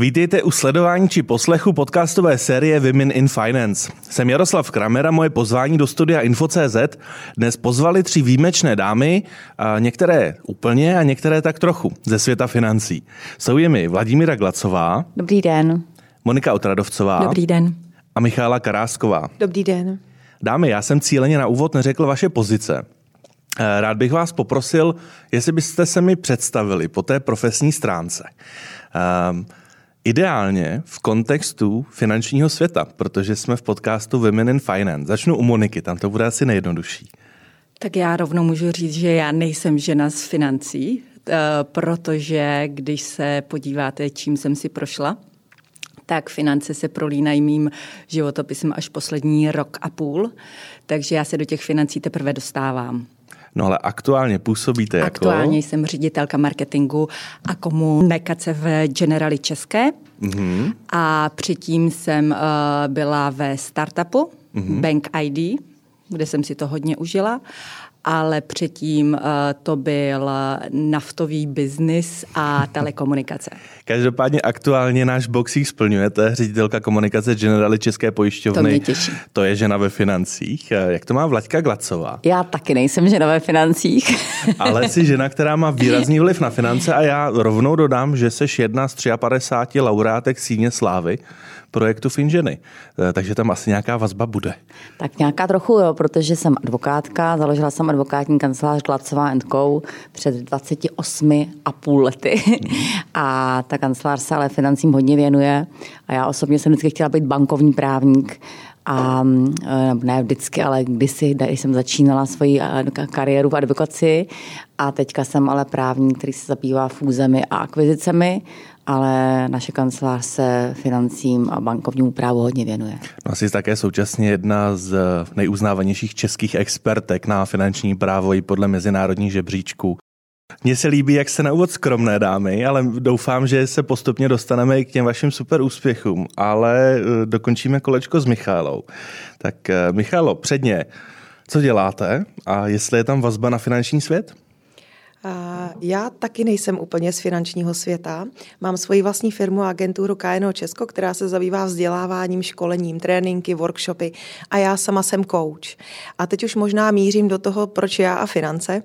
Vítejte u sledování či poslechu podcastové série Women in Finance. Jsem Jaroslav Kramer a moje pozvání do studia Info.cz dnes pozvali tři výjimečné dámy, některé úplně a některé tak trochu, ze světa financí. Jsou jimi Vladimíra Glatzová. Dobrý den. Monika Otradovcová. Dobrý den. A Michaela Karásková. Dobrý den. Dámy, já jsem cíleně na úvod neřekl vaše pozice. Rád bych vás poprosil, jestli byste se mi představili po té profesní stránce. Ideálně v kontextu finančního světa, protože jsme v podcastu Women in Finance. Začnu u Moniky, tam to bude asi nejjednodušší. Tak já rovnou můžu říct, že já nejsem žena z financí, protože když se podíváte, čím jsem si prošla, tak finance se prolínají mým životopisem až poslední rok a půl, takže já se do těch financí teprve dostávám. No ale aktuálně působíte jako? Aktuálně jsem ředitelka marketingu a komunikace v Generali České. Mm-hmm. A předtím jsem byla ve startupu Bank ID, kde jsem si to hodně užila. Ale předtím to byl naftový biznis a telekomunikace. Každopádně aktuálně náš boxík splňujete, ředitelka komunikace Generali České pojišťovny. To mě těší. To je žena ve financích. Jak to má Vlaďka Glatzová? Já taky nejsem žena ve financích. Ale jsi žena, která má výrazný vliv na finance a já rovnou dodám, že seš jedna z 53 laureátek Síně slávy projektu FinGeny. Takže tam asi nějaká vazba bude. Tak nějaká trochu, jo, protože jsem advokátka, založila jsem advokátní kancelář Glatzová & Co. před 28,5 lety. A ta kancelář se ale financím hodně věnuje. A já osobně jsem vždycky chtěla být bankovní právník. A ne vždycky, ale kdysi, když jsem začínala svoji kariéru v advokaci. A teďka jsem ale právník, který se zabývá fúzemi a akvizicemi. Ale naše kancelář se financím a bankovnímu právu hodně věnuje. No, jsi také současně jedna z nejuznávanějších českých expertek na finanční právo i podle mezinárodních žebříčků. Mně se líbí, jak jste na úvod skromné, dámy, ale doufám, že se postupně dostaneme i k těm vašim super úspěchům. Ale dokončíme kolečko s Michaelou. Tak Michaelo, předně, co děláte a jestli je tam vazba na finanční svět? Já taky nejsem úplně z finančního světa. Mám svoji vlastní firmu a agenturu KNO Česko, která se zabývá vzděláváním, školením, tréninky, workshopy a já sama jsem coach. A teď už možná mířím do toho, proč já a finance,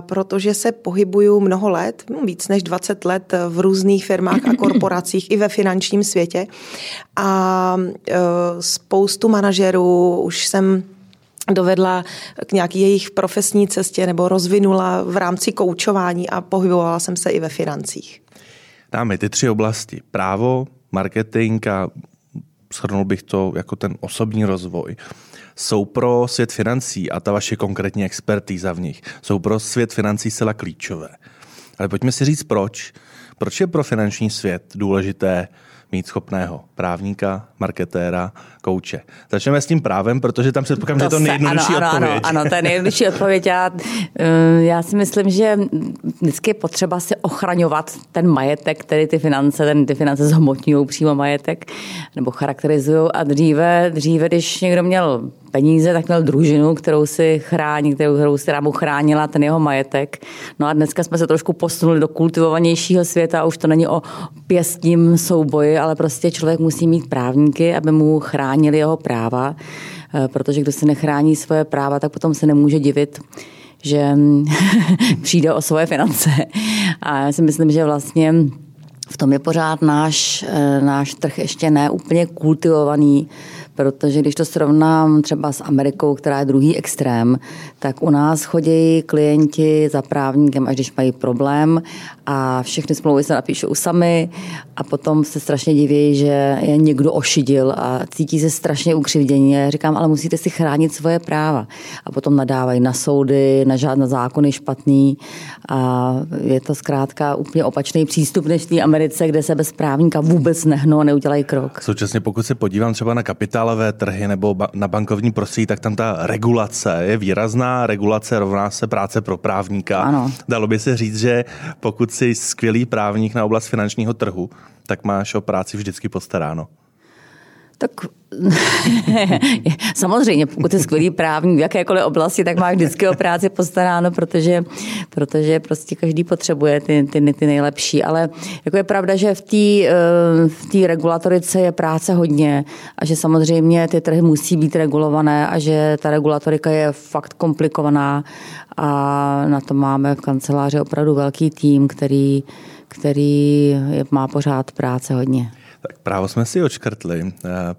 protože se pohybuju mnoho let, víc než 20 let v různých firmách a korporacích i ve finančním světě a spoustu manažerů už jsem dovedla k nějaký jejich profesní cestě nebo rozvinula v rámci koučování a pohybovala jsem se i ve financích. Dáme ty tři oblasti. Právo, marketing a shrnul bych to jako ten osobní rozvoj. Jsou pro svět financí a ta vaše konkrétní expertíza v nich jsou pro svět financí zcela klíčové. Ale pojďme si říct proč. Proč je pro finanční svět důležité mít schopného právníka, marketéra, kouče. Začneme s tím právem, protože tam předpokládám, že je to nejjednodušší odpověď. Ano, to je nejjednodušší odpověď. Já si myslím, že vždycky je potřeba si ochraňovat ten majetek, tedy ty finance zhmotňují přímo majetek, nebo charakterizují. A dříve, když někdo měl peníze, tak měl družinu, kterou si chrání, která mu chránila ten jeho majetek. No a dneska jsme se trošku posunuli do kultivovanějšího světa, už to není o pěstním souboji, ale prostě člověk musí mít právníky, aby mu chránili jeho práva, protože kdo se nechrání svoje práva, tak potom se nemůže divit, že přijde o svoje finance. A já si myslím, že vlastně v tom je pořád náš trh ještě ne úplně kultivovaný, protože když to srovnám třeba s Amerikou, která je druhý extrém, tak u nás chodí klienti za právníkem, až když mají problém a všechny smlouvy se napíšou sami a potom se strašně diví, že je někdo ošidil a cítí se strašně ukřivdění. Já říkám, ale musíte si chránit svoje práva. A potom nadávají na soudy, na žádné zákony špatný a je to zkrátka úplně opačný přístup než v té Americe, kde se bez právníka vůbec nehnou a neudělají krok. Současně pokud se podívám třeba na kapitál trhy nebo na bankovní prostředí, tak tam ta regulace je výrazná. Regulace rovná se práce pro právníka. Ano. Dalo by se říct, že pokud jsi skvělý právník na oblast finančního trhu, tak máš o práci vždycky postaráno. Tak samozřejmě, pokud je skvělý právník v jakékoliv oblasti, tak má vždycky o práci postaráno, protože prostě každý potřebuje ty nejlepší. Ale jako je pravda, že v té regulatorice je práce hodně a že samozřejmě ty trhy musí být regulované a že ta regulatorika je fakt komplikovaná a na to máme v kanceláři opravdu velký tým, který má pořád práce hodně. Tak právo jsme si odškrtli.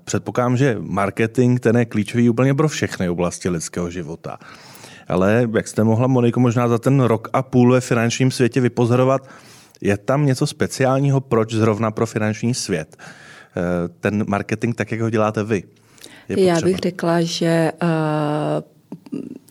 Předpokládám, že marketing ten je klíčový úplně pro všechny oblasti lidského života. Ale jak jste mohla, Moniko, možná za ten rok a půl ve finančním světě vypozorovat, je tam něco speciálního, proč zrovna pro finanční svět? Ten marketing, tak jak ho děláte vy, je potřeba. Já bych řekla, že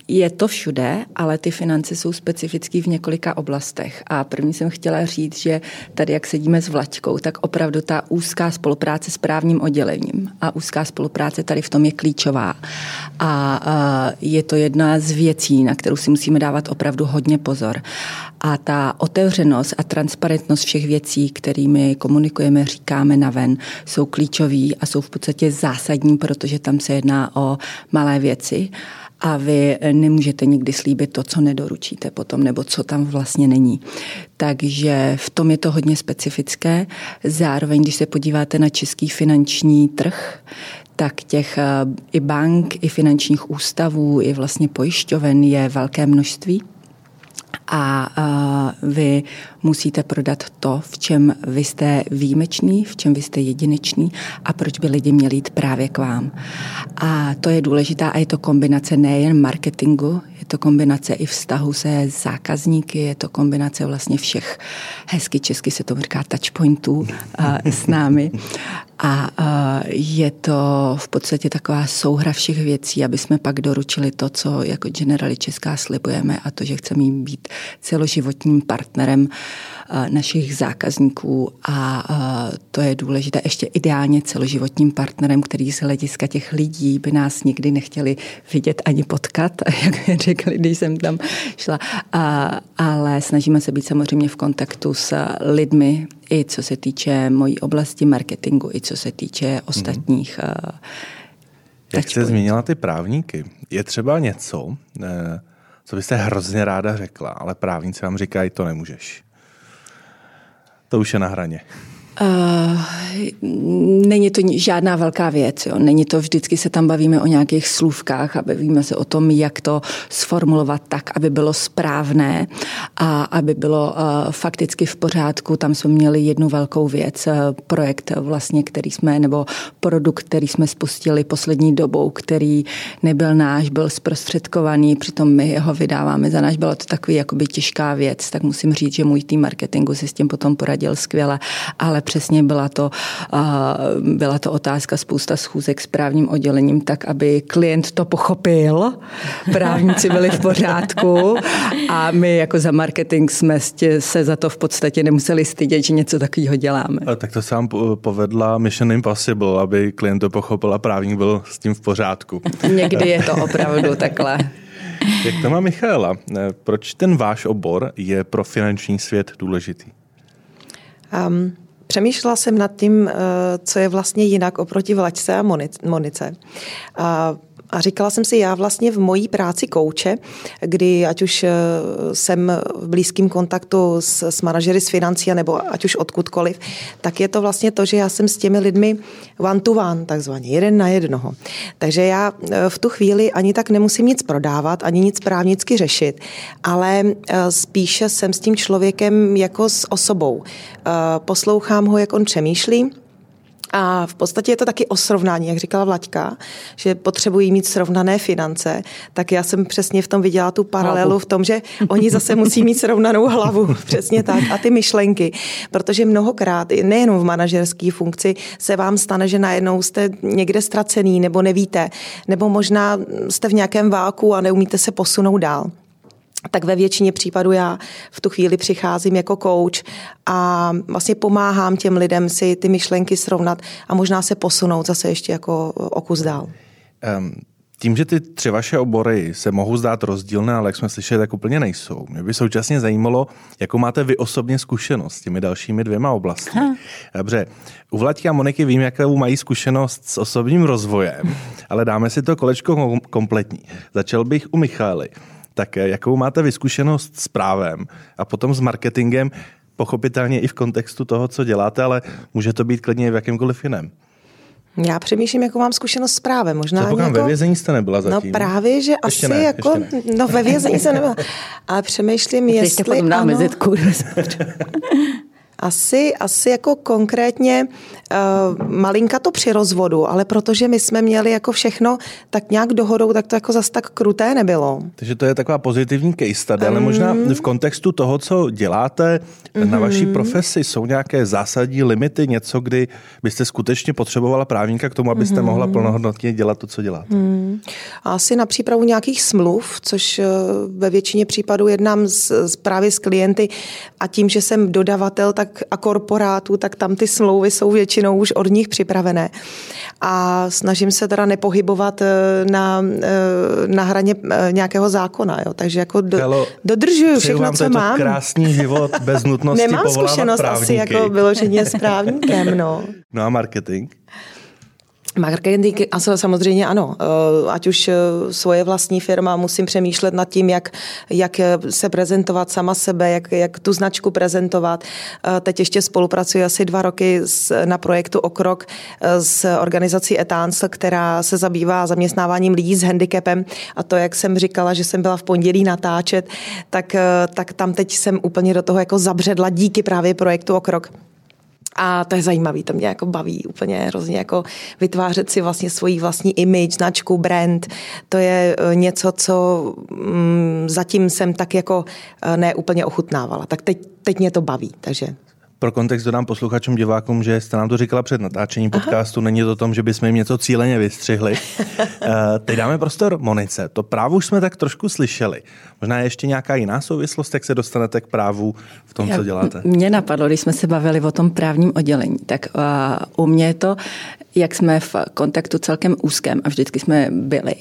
je to všude, ale ty finance jsou specifický v několika oblastech. A první jsem chtěla říct, že tady, jak sedíme s Vlaďkou, tak opravdu ta úzká spolupráce s právním oddělením a úzká spolupráce tady v tom je klíčová. A je to jedna z věcí, na kterou si musíme dávat opravdu hodně pozor. A ta otevřenost a transparentnost všech věcí, kterými komunikujeme, říkáme naven, jsou klíčový a jsou v podstatě zásadní, protože tam se jedná o malé věci. A vy nemůžete nikdy slíbit to, co nedoručíte potom, nebo co tam vlastně není. Takže v tom je to hodně specifické. Zároveň, když se podíváte na český finanční trh, tak těch i bank, i finančních ústavů, i vlastně pojišťoven je velké množství. A vy musíte prodat to, v čem vy jste výjimečný, v čem vy jste jedinečný a proč by lidi měli jít právě k vám. A to je důležitá a je to kombinace nejen marketingu, je to kombinace i vztahu se zákazníky, je to kombinace vlastně všech, hezky česky se to říká touchpointů s námi. A je to v podstatě taková souhra všech věcí, aby jsme pak doručili to, co jako Generali Česká slibujeme a to, že chceme být celoživotním partnerem našich zákazníků a to je důležité, ještě ideálně celoživotním partnerem, který z hlediska těch lidí by nás nikdy nechtěli vidět ani potkat, jak řekli, když jsem tam šla, ale snažíme se být samozřejmě v kontaktu s lidmi, i co se týče mojí oblasti marketingu, i co se týče ostatních. Jak jste zmínila ty právníky, je třeba něco, co byste hrozně ráda řekla, ale právníci vám říkají, to nemůžeš. To už je na hraně. Není to žádná velká věc. Jo. Není to, vždycky se tam bavíme o nějakých slůvkách a bavíme se o tom, jak to sformulovat tak, aby bylo správné a aby bylo fakticky v pořádku. Tam jsme měli jednu velkou věc, projekt vlastně, nebo produkt, který jsme spustili poslední dobou, který nebyl náš, byl zprostředkovaný, přitom my ho vydáváme za náš. Byla to takový jakoby těžká věc, tak musím říct, že můj tým marketingu se s tím potom poradil skvěle, ale přesně byla to otázka, spousta schůzek s právním oddělením, tak aby klient to pochopil, právníci byli v pořádku a my jako za marketing jsme se za to v podstatě nemuseli stydět, že něco takového děláme. A tak to se vám povedla Mission Impossible, aby klient to pochopil a právník byl s tím v pořádku. Někdy je to opravdu takhle. Jak to má Michaela? Proč ten váš obor je pro finanční svět důležitý? Přemýšlela jsem nad tím, co je vlastně jinak oproti Vlaďce a Monice. A říkala jsem si, já vlastně v mojí práci kouče, kdy ať už jsem v blízkém kontaktu s manažery z financí, nebo ať už odkudkoliv, tak je to vlastně to, že já jsem s těmi lidmi one to one, takzvaně jeden na jednoho. Takže já v tu chvíli ani tak nemusím nic prodávat, ani nic právnicky řešit, ale spíše jsem s tím člověkem jako s osobou. Poslouchám ho, jak on přemýšlí. A v podstatě je to taky o srovnání, jak říkala Vlaďka, že potřebují mít srovnané finance, tak já jsem přesně v tom viděla tu paralelu v tom, že oni zase musí mít srovnanou hlavu, přesně tak, a ty myšlenky, protože mnohokrát, nejenom v manažerské funkci, se vám stane, že najednou jste někde ztracený nebo nevíte, nebo možná jste v nějakém váku a neumíte se posunout dál. Tak ve většině případů já v tu chvíli přicházím jako coach a vlastně pomáhám těm lidem si ty myšlenky srovnat a možná se posunout zase ještě jako o kus dál. Tím, že ty tři vaše obory se mohou zdát rozdílné, ale jak jsme slyšeli, tak úplně nejsou. Mě by současně zajímalo, jakou máte vy osobně zkušenost s těmi dalšími dvěma oblastmi. Dobře, u Vlaďky a Moniky vím, jakou mají zkušenost s osobním rozvojem, ale dáme si to kolečko kompletní. Začal bych u Michaely. Tak jakou máte vy zkušenost s právem a potom s marketingem, pochopitelně i v kontextu toho, co děláte, ale může to být klidně v jakémkoliv jiném. Já přemýšlím, jakou mám zkušenost s právem. Možná nějakou... Ve vězení jste nebyla zatím. No právě, že asi ne, jako... No ve vězení jsem nebyla. Ale přemýšlím, jestli... Ano... Asi jako konkrétně malinka to při rozvodu, ale protože my jsme měli jako všechno tak nějak dohodou, tak to jako zas tak kruté nebylo. Takže to je taková pozitivní case study, ale možná v kontextu toho, co děláte na vaší profesi, jsou nějaké zásadní limity, něco, kdy byste skutečně potřebovala právníka k tomu, abyste mohla plnohodnotně dělat to, co děláte. Asi na přípravu nějakých smluv, což ve většině případů jednám právě s klienty a tím, že jsem dodavatel, tak a korporátů, tak tam ty smlouvy jsou většinou už od nich připravené. A snažím se teda nepohybovat na hraně nějakého zákona. Jo. Takže jako dodržuju všechno, co mám. Krásný život bez nutnosti povolávat právníky. Nemám zkušenost asi jako vyloženě s právníkem. No a marketing? Marketing samozřejmě ano. Ať už svoje vlastní firma, musím přemýšlet nad tím, jak se prezentovat sama sebe, jak tu značku prezentovat. Teď ještě spolupracuji asi 2 roky na projektu Okrok s organizací Etansl, která se zabývá zaměstnáváním lidí s handicapem. A to, jak jsem říkala, že jsem byla v pondělí natáčet, tak tam teď jsem úplně do toho jako zabředla díky právě projektu Okrok. A to je zajímavý, to mě jako baví úplně hrozně, jako vytvářet si vlastně svoji vlastní image, značku, brand. To je něco, co zatím jsem tak jako neúplně ochutnávala. Tak teď mě to baví, takže... Pro kontext dodám posluchačům, divákům, že jste nám to říkala před natáčením podcastu, není to o tom, že bychom jim něco cíleně vystřihli. Teď dáme prostor Monice. To právo už jsme tak trošku slyšeli. Možná je ještě nějaká jiná souvislost, jak se dostanete k právu v tom, co děláte? Mně napadlo, když jsme se bavili o tom právním oddělení, tak u mě je to, jak jsme v kontaktu celkem úzkém a vždycky jsme byli,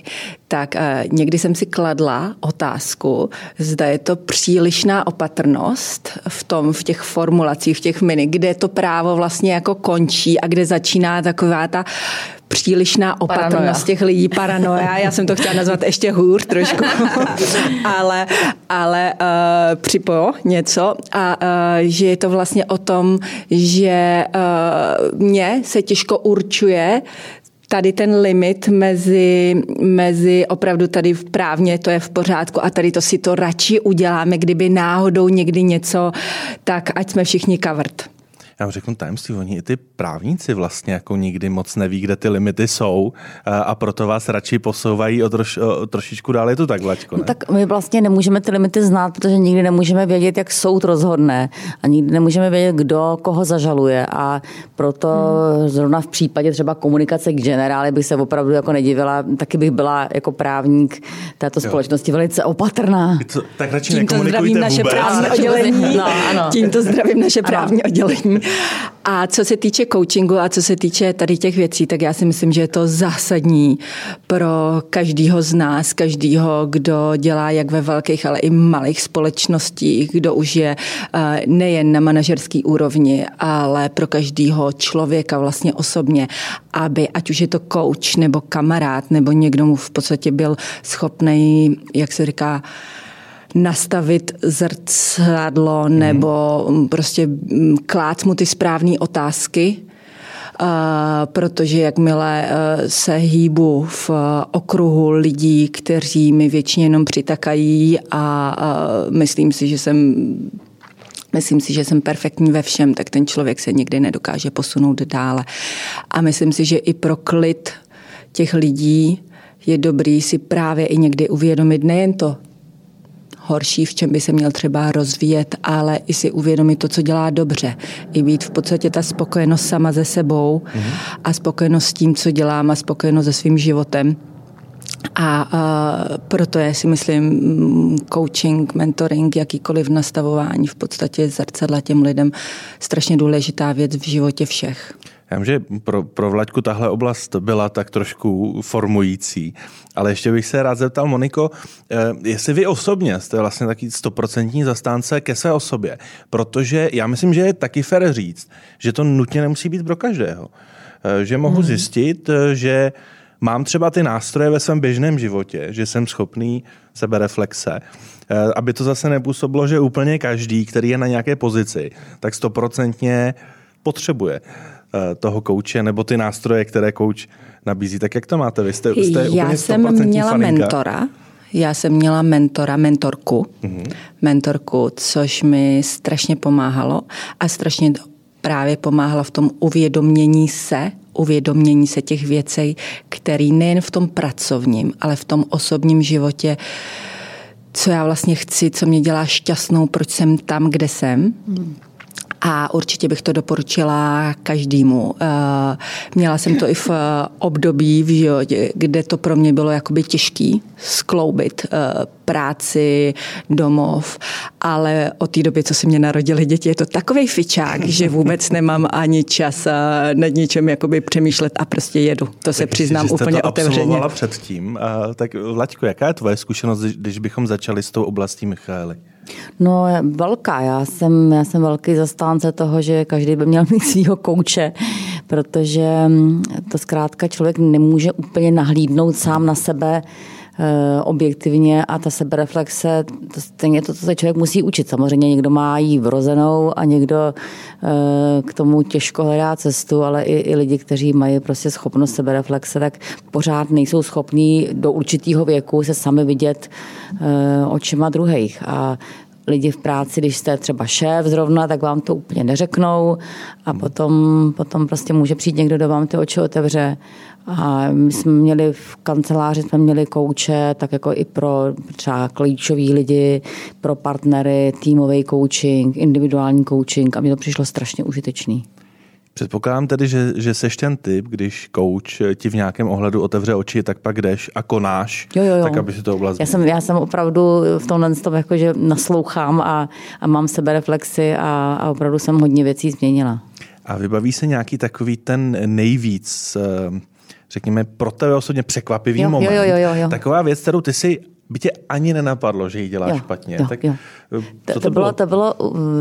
tak někdy jsem si kladla otázku, zda je to přílišná opatrnost v těch formulacích, v těch mini, kde to právo vlastně jako končí a kde začíná taková ta přílišná opatrnost těch lidí, paranoia. Já jsem to chtěla nazvat ještě hůř trošku, ale připojo něco a že je to vlastně o tom, že mě se těžko určuje tady ten limit mezi opravdu tady právně to je v pořádku a tady to si to radši uděláme, kdyby náhodou někdy něco, tak ať jsme všichni covered. Já vám řeknu tajemství, oni i ty právníci vlastně jako nikdy moc neví, kde ty limity jsou a proto vás radši posouvají o trošičku dál, je to tak, Vlaďko, ne? No tak my vlastně nemůžeme ty limity znát, protože nikdy nemůžeme vědět, jak soud rozhodne a nikdy nemůžeme vědět, kdo koho zažaluje a proto zrovna v případě třeba komunikace k generáli bych se opravdu jako nedivila, taky bych byla jako právník této společnosti velice opatrná. Tak radši nekomunikujte vůbec. No, ano. Tímto zdravím naše právní oddělení. A co se týče coachingu a co se týče tady těch věcí, tak já si myslím, že je to zásadní pro každýho z nás, každýho, kdo dělá jak ve velkých, ale i malých společnostích, kdo už je nejen na manažerský úrovni, ale pro každýho člověka vlastně osobně, aby ať už je to coach nebo kamarád, nebo někdo mu v podstatě byl schopnej, jak se říká, nastavit zrcadlo nebo prostě klát mu ty správné otázky, protože jakmile se hýbu v okruhu lidí, kteří mi většině jenom přitakají a myslím si, že jsem perfektní ve všem, tak ten člověk se nikdy nedokáže posunout dále. A myslím si, že i pro klid těch lidí je dobrý si právě i někdy uvědomit nejen to horší, v čem by se měl třeba rozvíjet, ale i si uvědomit to, co dělá dobře. I být v podstatě ta spokojenost sama se sebou a spokojenost s tím, co dělám a spokojenost se svým životem. A proto já si myslím, coaching, mentoring, jakýkoliv nastavování v podstatě zrcadla těm lidem strašně důležitá věc v životě všech. Já vím, že pro Vlaďku tahle oblast byla tak trošku formující, ale ještě bych se rád zeptal, Moniko, jestli vy osobně jste vlastně taky 100% zastánce ke své osobě, protože já myslím, že je taky fér říct, že to nutně nemusí být pro každého. Že mohu zjistit, že mám třeba ty nástroje ve svém běžném životě, že jsem schopný sebereflexe, aby to zase nepůsobilo, že úplně každý, který je na nějaké pozici, tak 100% potřebuje toho kouče nebo ty nástroje, které kouč nabízí. Tak jak to máte? Vy jste úplně 100% faninka. Já jsem měla mentorku, mentorku, což mi strašně pomáhalo a strašně právě pomáhala v tom uvědomění se těch věcí, který nejen v tom pracovním, ale v tom osobním životě, co já vlastně chci, co mě dělá šťastnou, proč jsem tam, kde jsem. A určitě bych to doporučila každému. Měla jsem to i v období, kde to pro mě bylo jakoby těžký skloubit práci, domov, ale od té doby, co se mě narodili děti, je to takovej fičák, že vůbec nemám ani čas nad ničem jakoby přemýšlet a prostě jedu. To se tak přiznám jste úplně otevřeně. Když jste to absolvovala předtím, tak Vlaďko, jaká je tvoje zkušenost, když bychom začali s tou oblastí Michaely? No, velká. Já jsem velký zastánce toho, že každý by měl mít svýho kouče, protože to zkrátka člověk nemůže úplně nahlídnout sám na sebe objektivně a ta sebereflexe, to stejně to, co se člověk musí učit. Samozřejmě někdo má ji vrozenou a někdo k tomu těžko hledá cestu, ale i lidi, kteří mají prostě schopnost sebereflexe, tak pořád nejsou schopní do určitého věku se sami vidět očima druhých. A lidi v práci, když jste třeba šéf zrovna, tak vám to úplně neřeknou a potom prostě může přijít někdo, kdo vám ty oči otevře. A my jsme měli v kanceláři kouče, tak jako i pro třeba klíčový lidi, pro partnery, týmový coaching, individuální coaching a mně to přišlo strašně užitečný. Předpokládám tedy, že seš ten typ, když coach ti v nějakém ohledu otevře oči, tak pak jdeš a konáš, jo. Tak aby si to oblastnil. Já jsem opravdu v tomhle tom jakože naslouchám a mám sebereflexy a opravdu jsem hodně věcí změnila. A vybaví se nějaký takový ten nejvíc, řekněme, pro tebe osobně překvapivý moment. Jo. Taková věc, kterou ty si by tě ani nenapadlo, že ji děláš špatně. Tak. To bylo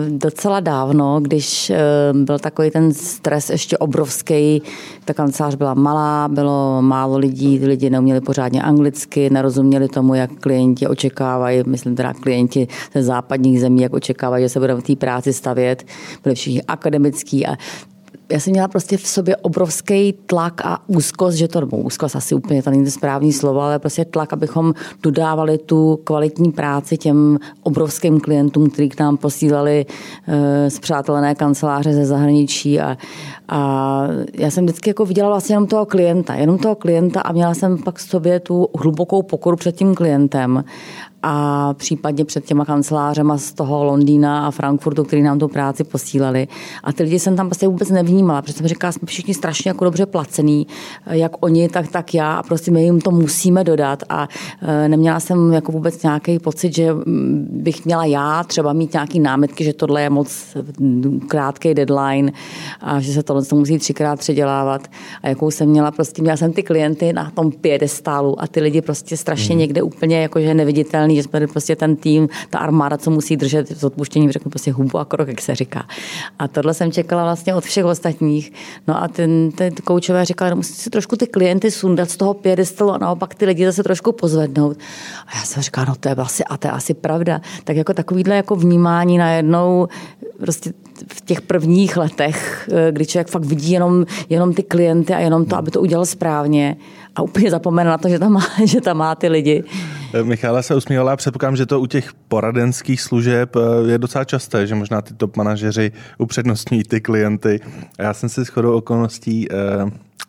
docela dávno, když byl takový ten stres ještě obrovský. Ta kancelář byla malá, bylo málo lidí, lidi neuměli pořádně anglicky, nerozuměli tomu, jak klienti očekávají, myslím teda klienti ze západních zemí, jak očekávají, že se budou v té práci stavět. Byli všichni akademický a já jsem měla prostě v sobě obrovský tlak a úzkost, úzkost asi úplně to není správný slovo, ale prostě tlak, abychom dodávali tu kvalitní práci těm obrovským klientům, kteří k nám posílali spřátelené kanceláře ze zahraničí a já jsem vždycky jako viděla vlastně jenom toho klienta a měla jsem pak v sobě tu hlubokou pokoru před tím klientem a případně před těma kancelářema z toho Londýna a Frankfurtu, který nám tu práci posílali. A ty lidi jsem tam prostě vůbec nevnímala, protože jsem říkala, jsme všichni strašně jako dobře placený, jak oni, tak já a prostě my jim to musíme dodat a neměla jsem jako vůbec nějaký pocit, že bych měla já třeba mít nějaký námitky, že tohle je moc krátký deadline a že se tohle musí 3x předělávat a jakou jsem měla, prostě měla jsem ty klienty na tom piedestálu a ty lidi prostě strašně někde úplně jakože neviditelní, že jsme prostě ten tým, ta armáda, co musí držet s odpuštěním, řeknu prostě hubu a krok, jak se říká. A tohle jsem čekala vlastně od všech ostatních. No a ten koučové říkala, musí si trošku ty klienty sundat z toho piedestalu a naopak ty lidi zase trošku pozvednout. A já jsem říkala, no to je asi pravda. Tak jako takovýhle jako vnímání najednou prostě v těch prvních letech, kdy člověk fakt vidí jenom ty klienty a jenom to, aby to udělal správně a úplně zapomene na to, že tam má ty lidi. Michaela se usmívala a předpokládám, že to u těch poradenských služeb je docela časté, že možná ty top manažeři upřednostňují ty klienty. A já jsem si shodou okolností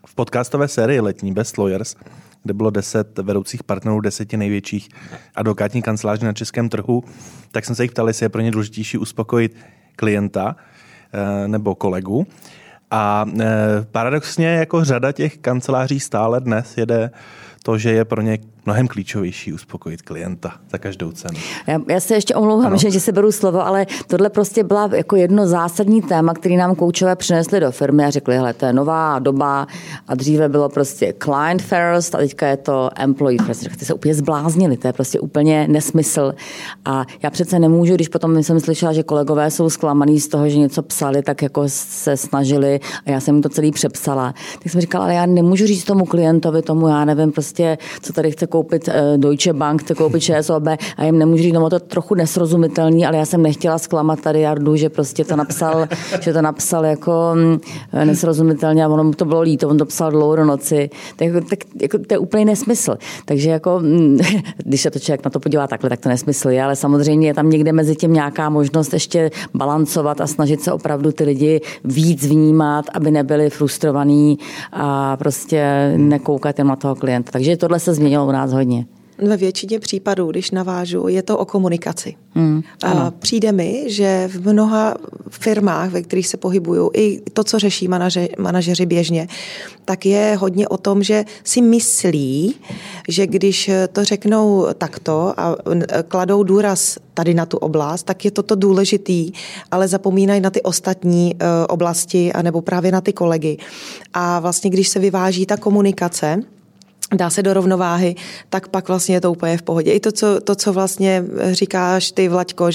v podcastové sérii letní Best Lawyers, kde bylo 10 vedoucích partnerů 10 největších advokátních kanceláří na českém trhu, tak jsem se jich ptal, jestli je pro ně důležitější uspokojit klienta nebo kolegu. A paradoxně jako řada těch kanceláří stále dnes jede to, že je pro ně mnohem klíčovější uspokojit klienta za každou cenu. Já se ještě omlouvám, že si beru slovo, ale tohle prostě byla jako jedno zásadní téma, který nám koučové přinesli do firmy a řekli, hele, to je nová doba a dříve bylo prostě client first a teďka je to employee first. Ty se úplně zbláznili, to je prostě úplně nesmysl. A já přece nemůžu, když potom jsem slyšela, že kolegové jsou zklamaný z toho, že něco psali, tak jako se snažili a já jsem jim to celý přepsala. Tak jsem říkala, ale já nemůžu říct tomu klientovi, tomu já nevím prostě, co tady chce koupit Deutsche Bank, chce koupit ČSOB a jim nemůžu říct, no to je trochu nesrozumitelný, ale já jsem nechtěla zklamat tady Jardu, že prostě to napsal, že to napsal jako nesrozumitelně a ono mu to bylo líto, on to psal dlouho do noci. Tak jako, to je úplný nesmysl. Takže jako, když se to člověk na to podívá takhle, tak to nesmysl je, ale samozřejmě je tam někde mezi tím nějaká možnost ještě balancovat a snažit se opravdu ty lidi víc vnímat, aby nebyli frustrovaní a prostě nekoukat jen na toho klienta. Takže tohle se změnilo u nás hodně. Ve většině případů, když navážu, je to o komunikaci. Přijde mi, že v mnoha firmách, ve kterých se pohybuju, i to, co řeší manažeři běžně, tak je hodně o tom, že si myslí, že když to řeknou takto a kladou důraz tady na tu oblast, tak je toto důležitý, ale zapomínají na ty ostatní oblasti anebo právě na ty kolegy. A vlastně, když se vyváží ta komunikace, dá se do rovnováhy, tak pak vlastně je to úplně v pohodě. I to, co vlastně říkáš ty, Vlaďko,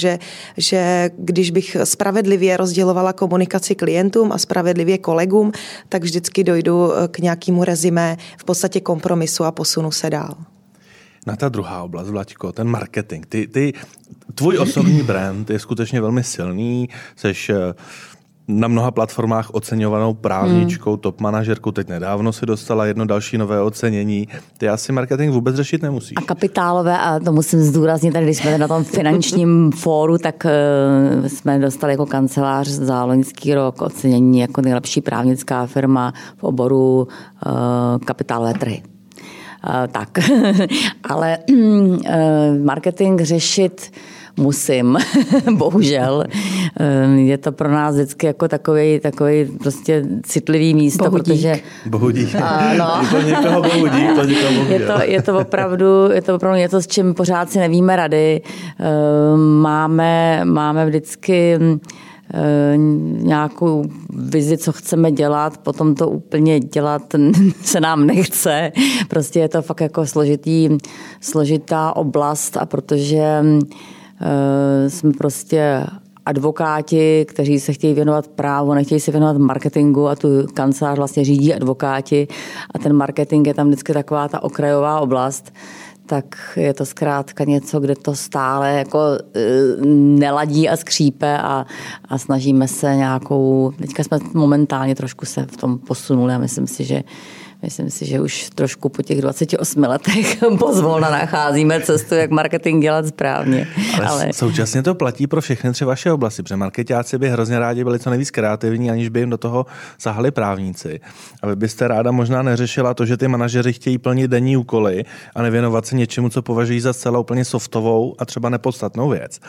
že když bych spravedlivě rozdělovala komunikaci klientům a spravedlivě kolegům, tak vždycky dojdu k nějakému rezime, v podstatě kompromisu a posunu se dál. Na ta druhá oblast, Vlaďko, ten marketing. Tvůj osobní brand je skutečně velmi silný, seš na mnoha platformách oceňovanou právničkou, top manažerku. Teď nedávno si dostala jedno další nové ocenění. Ty asi marketing vůbec řešit nemusíš. A kapitálové, a to musím zdůraznit, tady když jsme na tom finančním fóru, tak jsme dostali jako kancelář za loňský rok ocenění jako nejlepší právnická firma v oboru kapitálové trhy. Tak, ale marketing řešit musím, bohužel. Je to pro nás vždycky jako takový prostě citlivý místo, bohudík. Protože... Bohudík. No. Je to bohudík. Je to opravdu něco, s čím pořád si nevíme rady. Máme vždycky nějakou vizi, co chceme dělat, potom to úplně dělat se nám nechce. Prostě je to fakt jako složitá oblast a protože jsme prostě advokáti, kteří se chtějí věnovat právu, nechtějí se věnovat marketingu a tu kancelář vlastně řídí advokáti a ten marketing je tam vždycky taková ta okrajová oblast, tak je to zkrátka něco, kde to stále jako neladí a skřípe a snažíme se nějakou... Teďka jsme momentálně trošku se v tom posunuli a myslím si, že už trošku po těch 28 letech pozvolna nacházíme cestu, jak marketing dělat správně. Ale současně to platí pro všechny tři vaše oblasti, protože marketáci by hrozně rádi byli co nejvíc kreativní, aniž by jim do toho sahali právníci. A vy byste ráda možná neřešila to, že ty manažeři chtějí plnit denní úkoly a nevěnovat se něčemu, co považují za zcela úplně softovou a třeba nepodstatnou věc.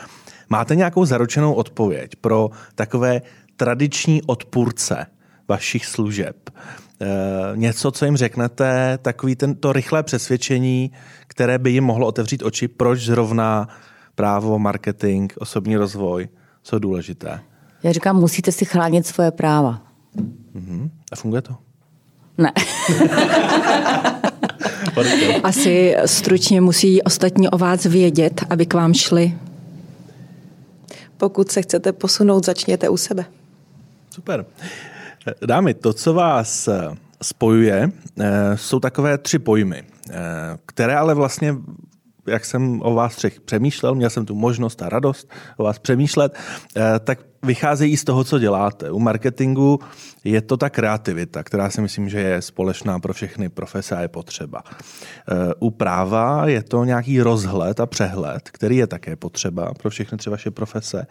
Máte nějakou zaručenou odpověď pro takové tradiční odpůrce vašich služeb? Něco, co jim řeknete, takový to rychlé přesvědčení, které by jim mohlo otevřít oči, proč zrovna právo, marketing, osobní rozvoj jsou důležité. Já říkám, musíte si chránit svoje práva. A funguje to? Ne. Asi stručně musí ostatní o vás vědět, aby k vám šli. Pokud se chcete posunout, začněte u sebe. Super. Dámy, to, co vás spojuje, jsou takové tři pojmy, které ale vlastně, jak jsem o vás třech přemýšlel, měl jsem tu možnost a radost o vás přemýšlet, tak vycházejí z toho, co děláte. U marketingu je to ta kreativita, která si myslím, že je společná pro všechny profese a je potřeba. U práva je to nějaký rozhled a přehled, který je také potřeba pro všechny tři vaše profese.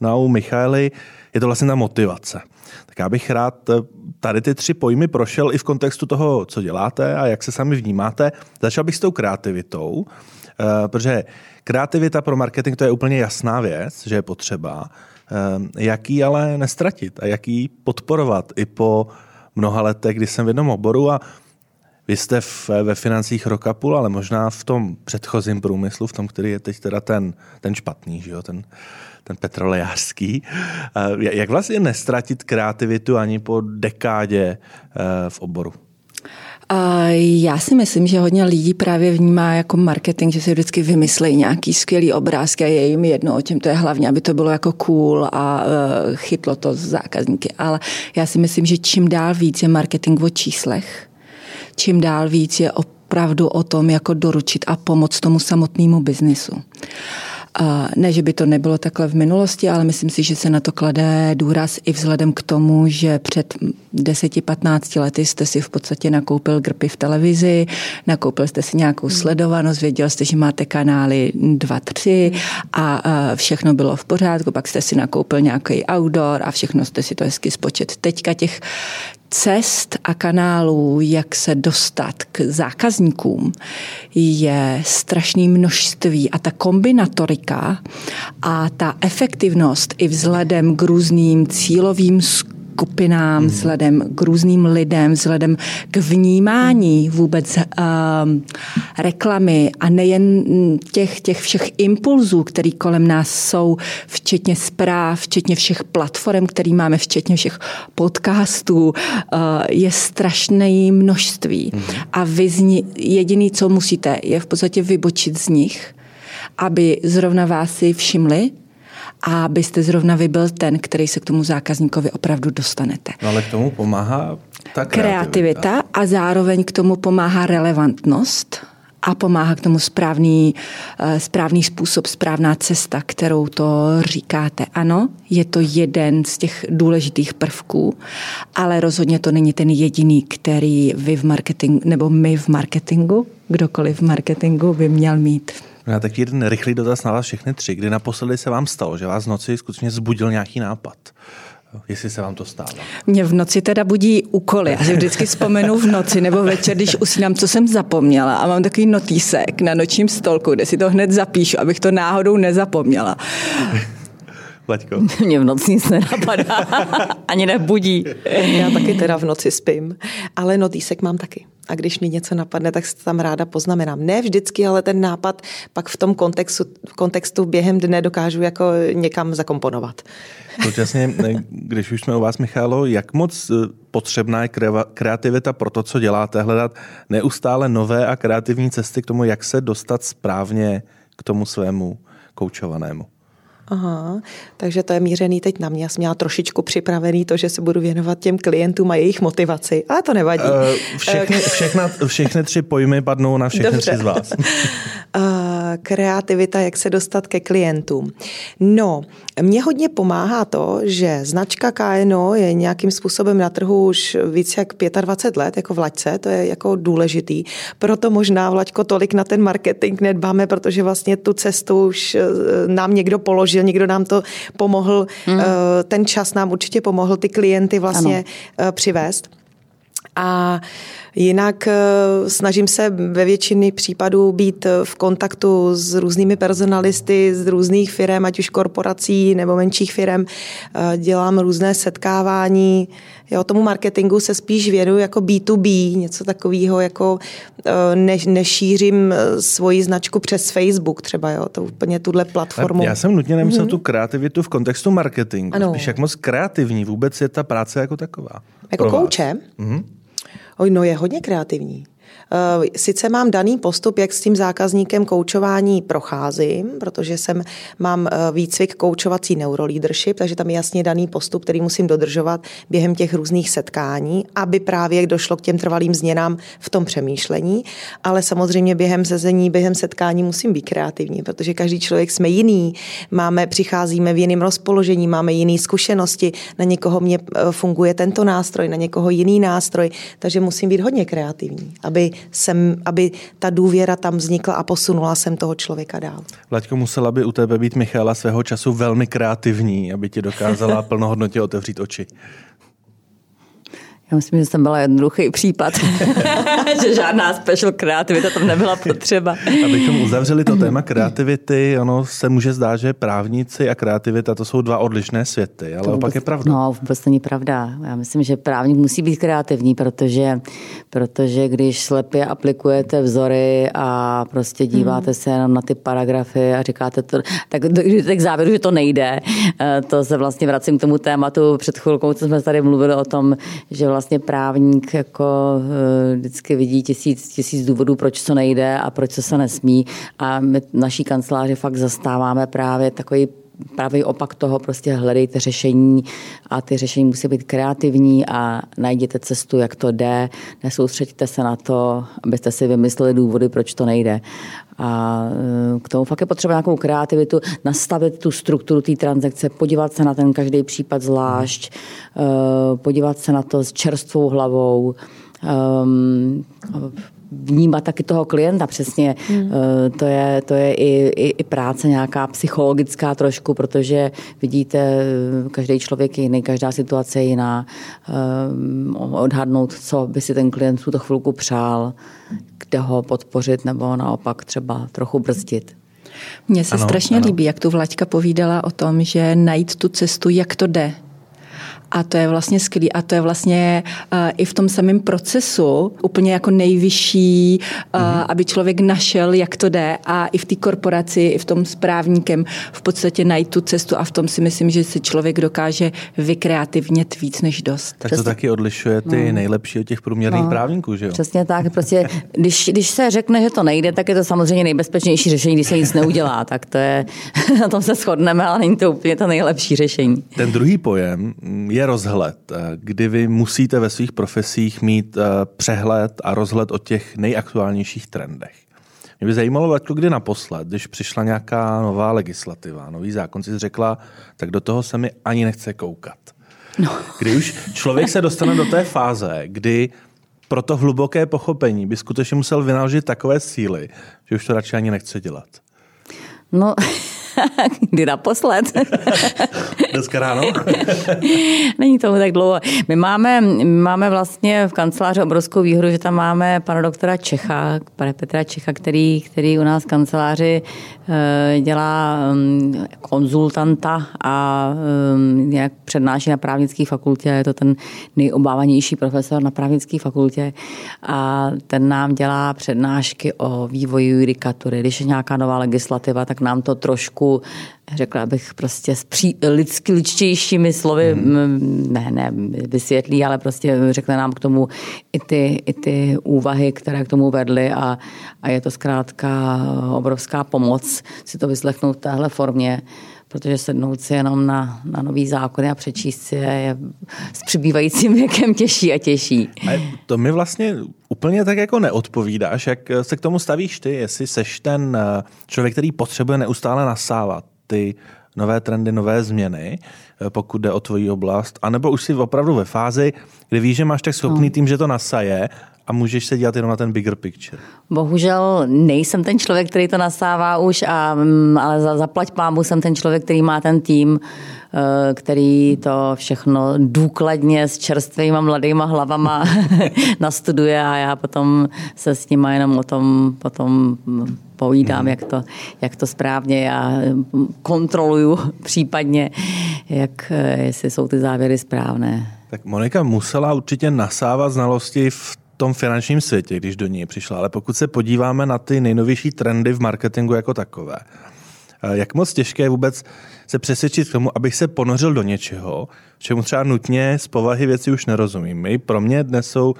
No a u Michaely je to vlastně ta motivace. Tak já bych rád tady ty tři pojmy prošel i v kontextu toho, co děláte a jak se sami vnímáte. Začal bych s tou kreativitou, protože kreativita pro marketing to je úplně jasná věc, že je potřeba. Jak ji ale nestratit a jak ji podporovat i po mnoha letech, kdy jsem v jednom oboru a Vy jste ve financích rok a půl, ale možná v tom předchozím průmyslu, v tom, který je teď teda ten špatný, že jo? Ten petrolejářský. Jak vlastně nestratit kreativitu ani po dekádě v oboru? Já si myslím, že hodně lidí právě vnímá jako marketing, že si vždycky vymyslejí nějaký skvělý obrázky a je jim jedno, o čem to je hlavně, aby to bylo jako cool a chytlo to zákazníky. Ale já si myslím, že čím dál víc je marketing o číslech, čím dál víc je opravdu o tom, jako doručit a pomoct tomu samotnému biznisu. Ne, že by to nebylo takhle v minulosti, ale myslím si, že se na to klade důraz i vzhledem k tomu, že před 10-15 lety jste si v podstatě nakoupil grpy v televizi, nakoupil jste si nějakou sledovanost, věděl jste, že máte kanály 2-3 a všechno bylo v pořádku, pak jste si nakoupil nějaký outdoor a všechno jste si to hezky spočet. Teďka těch cest a kanálů, jak se dostat k zákazníkům, je strašné množství a ta kombinatorika a ta efektivnost i vzhledem k různým cílovým skupinám, vzhledem k různým lidem, vzhledem k vnímání vůbec reklamy a nejen těch všech impulzů, které kolem nás jsou, včetně zpráv, včetně všech platform, které máme, včetně všech podcastů, je strašné množství. A jediné, co musíte, je v podstatě vybočit z nich, aby zrovna vás si všimli, a byste zrovna vy byl ten, který se k tomu zákazníkovi opravdu dostanete. No ale k tomu pomáhá ta kreativita a zároveň k tomu pomáhá relevantnost a pomáhá k tomu správný způsob, správná cesta, kterou to říkáte. Ano, je to jeden z těch důležitých prvků, ale rozhodně to není ten jediný, který vy v marketingu, nebo my v marketingu, kdokoliv v marketingu by měl mít. Já tak jeden rychlý dotaz na vás všechny tři. Kdy naposledy se vám stalo, že vás v noci skutečně zbudil nějaký nápad? Jestli se vám to stává. Mě v noci teda budí úkoly. Já si vždycky vzpomenu v noci nebo večer, když usínám, co jsem zapomněla a mám takový notýsek na nočním stolku, kde si to hned zapíšu, abych to náhodou nezapomněla. Laďko. Mě v noci nic nenapadá. Ani nebudí. Já taky teda v noci spím, ale notýsek mám taky. A když mi něco napadne, tak se tam ráda poznamenám. Ne vždycky, ale ten nápad pak v tom kontextu během dne dokážu jako někam zakomponovat. Současně, když už jsme u vás, Michaelo, jak moc potřebná je kreativita pro to, co děláte, hledat neustále nové a kreativní cesty k tomu, jak se dostat správně k tomu svému koučovanému? Aha, takže to je mířený teď na mě. Já jsem měla trošičku připravený to, že se budu věnovat těm klientům a jejich motivaci, ale to nevadí. Všechny tři pojmy padnou na všechny tři z vás. Kreativita, jak se dostat ke klientům. No, mně hodně pomáhá to, že značka KNO je nějakým způsobem na trhu už více jak 25 let, jako v Laďce, to je jako důležitý. Proto možná, Vlaďko, tolik na ten marketing nedbáme, protože vlastně tu cestu už nám někdo položil, někdo nám to pomohl, ten čas nám určitě pomohl ty klienty vlastně přivést. A jinak snažím se ve většině případů být v kontaktu s různými personalisty, z různých firem, ať už korporací nebo menších firem. Dělám různé setkávání. Jo, tomu marketingu se spíš věnuju jako B2B, něco takového, jako nešířím svoji značku přes Facebook třeba, jo, to úplně tuhle platformu. Já jsem nutně nemyslel tu kreativitu v kontextu marketingu, ano. Spíš jak moc kreativní vůbec je ta práce jako taková. Jako kouče? No, je hodně kreativní. Sice mám daný postup, jak s tím zákazníkem koučování procházím, protože mám výcvik koučovací neuroleadership, takže tam je jasně daný postup, který musím dodržovat během těch různých setkání, aby právě došlo k těm trvalým změnám v tom přemýšlení. Ale samozřejmě během sezení, během setkání musím být kreativní, protože každý člověk jsme jiný, přicházíme v jiném rozpoložení, máme jiné zkušenosti, na někoho mě funguje tento nástroj, na někoho jiný nástroj, takže musím být hodně kreativní, aby ta důvěra tam vznikla a posunula jsem toho člověka dál. Vlaďko, musela by u tebe být Michaela svého času velmi kreativní, aby ti dokázala plnohodnotně otevřít oči. Já myslím, že jsem byla jednoduchý případ, že žádná special kreativita tam nebyla potřeba. Abychom uzavřeli to téma kreativity, ono se může zdát, že právníci a kreativita to jsou dva odlišné světy, ale to opak je pravda. No, vůbec není pravda. Já myslím, že právník musí být kreativní, protože když slepě aplikujete vzory a prostě díváte se jenom na ty paragrafy a říkáte to, tak k závěru, že to nejde. To se vlastně vracím k tomu tématu před chvilkou, co jsme tady mluvili o tom, že vlastně právník jako vždycky vidí tisíc důvodů, proč to nejde a proč se nesmí. A my naší kanceláři fakt zastáváme právě takový právě opak toho, prostě hledejte řešení a ty řešení musí být kreativní a najděte cestu, jak to jde, nesoustřeďte se na to, abyste si vymysleli důvody, proč to nejde. A k tomu fakt je potřeba nějakou kreativitu, nastavit tu strukturu té transakce, podívat se na ten každý případ zvlášť, podívat se na to s čerstvou hlavou, vnímat taky toho klienta přesně. To je i práce nějaká psychologická trošku, protože vidíte, každý člověk je jiný, každá situace je jiná. Odhadnout, co by si ten klient tu chvilku přál, kde ho podpořit nebo naopak třeba trochu brzdit. Mně se strašně líbí, jak tu Vlaďka povídala o tom, že najít tu cestu, jak to jde. A to je vlastně skvělý. A to je vlastně i v tom samém procesu úplně jako nejvyšší, aby člověk našel, jak to jde. A i v té korporaci, i v tom správníkem v podstatě najít tu cestu. A v tom si myslím, že si člověk dokáže vykreativnět víc než dost. Tak to taky odlišuje ty nejlepší od těch průměrných právníků, že jo? Přesně tak. Prostě, když se řekne, že to nejde, tak je to samozřejmě nejbezpečnější řešení, když se nic neudělá. Tak to je, na tom se shodneme, ale není to úplně to nejlepší řešení. Ten druhý pojem je rozhled, kdy vy musíte ve svých profesích mít přehled a rozhled o těch nejaktuálnějších trendech. Mě by zajímalo, Vlaďko, kdy naposled, když přišla nějaká nová legislativa, nový zákon, si řekla, tak do toho se mi ani nechce koukat. No. Kdy už člověk se dostane do té fáze, kdy pro to hluboké pochopení by skutečně musel vynaložit takové síly, že už to radši ani nechce dělat. No... Kdy naposled? Dneska ráno? Není to tak dlouho. My máme vlastně v kanceláři obrovskou výhodu, že tam máme pana doktora Čecha, pana Petra Čecha, který u nás v kanceláři dělá konzultanta a nějak přednáší na právnické fakultě. Je to ten nejobávanější profesor na právnické fakultě a ten nám dělá přednášky o vývoji judikatury. Když je nějaká nová legislativa, tak nám to trošku, řekla bych prostě s lidštějšími slovy, ne, vysvětlí, ale prostě řekne nám k tomu i ty úvahy, které k tomu vedly a je to zkrátka obrovská pomoc si to vyslechnout v téhle formě, protože sednout si jenom na nový zákony a přečíst si je s přibývajícím věkem těžší a těžší. A to mi vlastně úplně tak jako neodpovídáš, jak se k tomu stavíš ty, jestli seš ten člověk, který potřebuje neustále nasávat ty nové trendy, nové změny, pokud jde o tvoji oblast, anebo už jsi opravdu ve fázi, kdy víš, že máš tak schopný tým, že to nasaje, a můžeš se dělat jenom na ten bigger picture. Bohužel nejsem ten člověk, který to nasává už, ale zaplať pámu jsem ten člověk, který má ten tým, který to všechno důkladně s čerstvýma mladýma hlavama nastuduje a já potom se s nima jenom o tom potom povídám, jak to správně já kontroluju případně, jestli jsou ty závěry správné. Tak Monika musela určitě nasávat znalosti v tom finančním světě, když do ní přišla. Ale pokud se podíváme na ty nejnovější trendy v marketingu jako takové, jak moc těžké je vůbec se přesvědčit k tomu, abych se ponořil do něčeho, čemu třeba nutně z povahy věci už nerozumím. Pro mě dnes jsou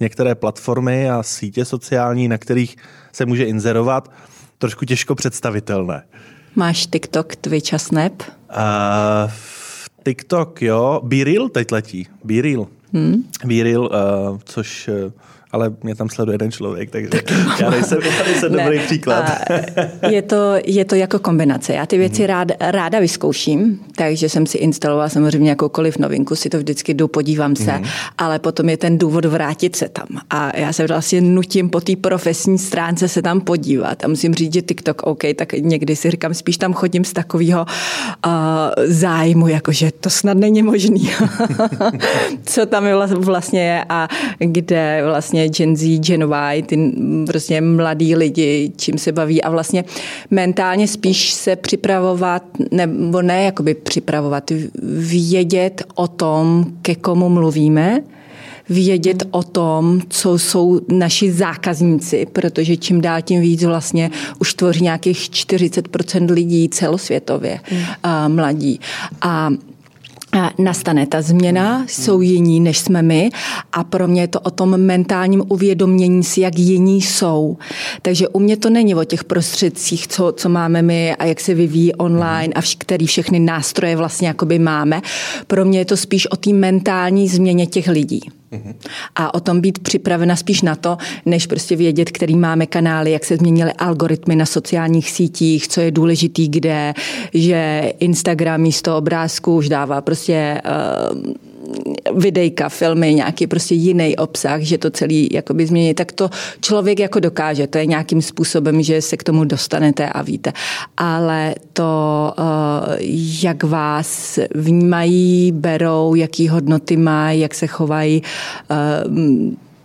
některé platformy a sítě sociální, na kterých se může inzerovat, trošku těžko představitelné. Máš TikTok, Twitch a Snap? TikTok, jo. BeReal teď letí. BeReal. Což ale mě tam sleduje jeden člověk, takže já nejsem dobrý příklad. Je to jako kombinace. Já ty věci ráda vyzkouším, takže jsem si instalovala samozřejmě jakoukoliv novinku, si to vždycky jdu, podívám se, ale potom je ten důvod vrátit se tam. A já se vlastně nutím po té profesní stránce se tam podívat. A musím říct, že TikTok, OK, tak někdy si říkám, spíš tam chodím z takového zájmu, jakože to snad není možný. Co tam vlastně je a kde vlastně Gen Z, Gen Y, ty prostě mladí lidi, čím se baví a vlastně mentálně spíš se připravovat, nebo ne jakoby připravovat, vědět o tom, ke komu mluvíme, vědět o tom, co jsou naši zákazníci, protože čím dál tím víc vlastně už tvoří nějakých 40% lidí celosvětově mladí. A nastane ta změna, jsou jiní, než jsme my a pro mě je to o tom mentálním uvědomění si, jak jiní jsou. Takže u mě to není o těch prostředcích, co máme my a jak se vyvíjí online a který všechny nástroje vlastně jakoby máme. Pro mě je to spíš o té mentální změně těch lidí. A o tom být připravena spíš na to, než prostě vědět, který máme kanály, jak se změnily algoritmy na sociálních sítích, co je důležitý kde, že Instagram místo obrázku už dává prostě videjka, filmy, nějaký prostě jiný obsah, že to celý jakoby změní, tak to člověk jako dokáže. To je nějakým způsobem, že se k tomu dostanete a víte. Ale to, jak vás vnímají, berou, jaký hodnoty mají, jak se chovají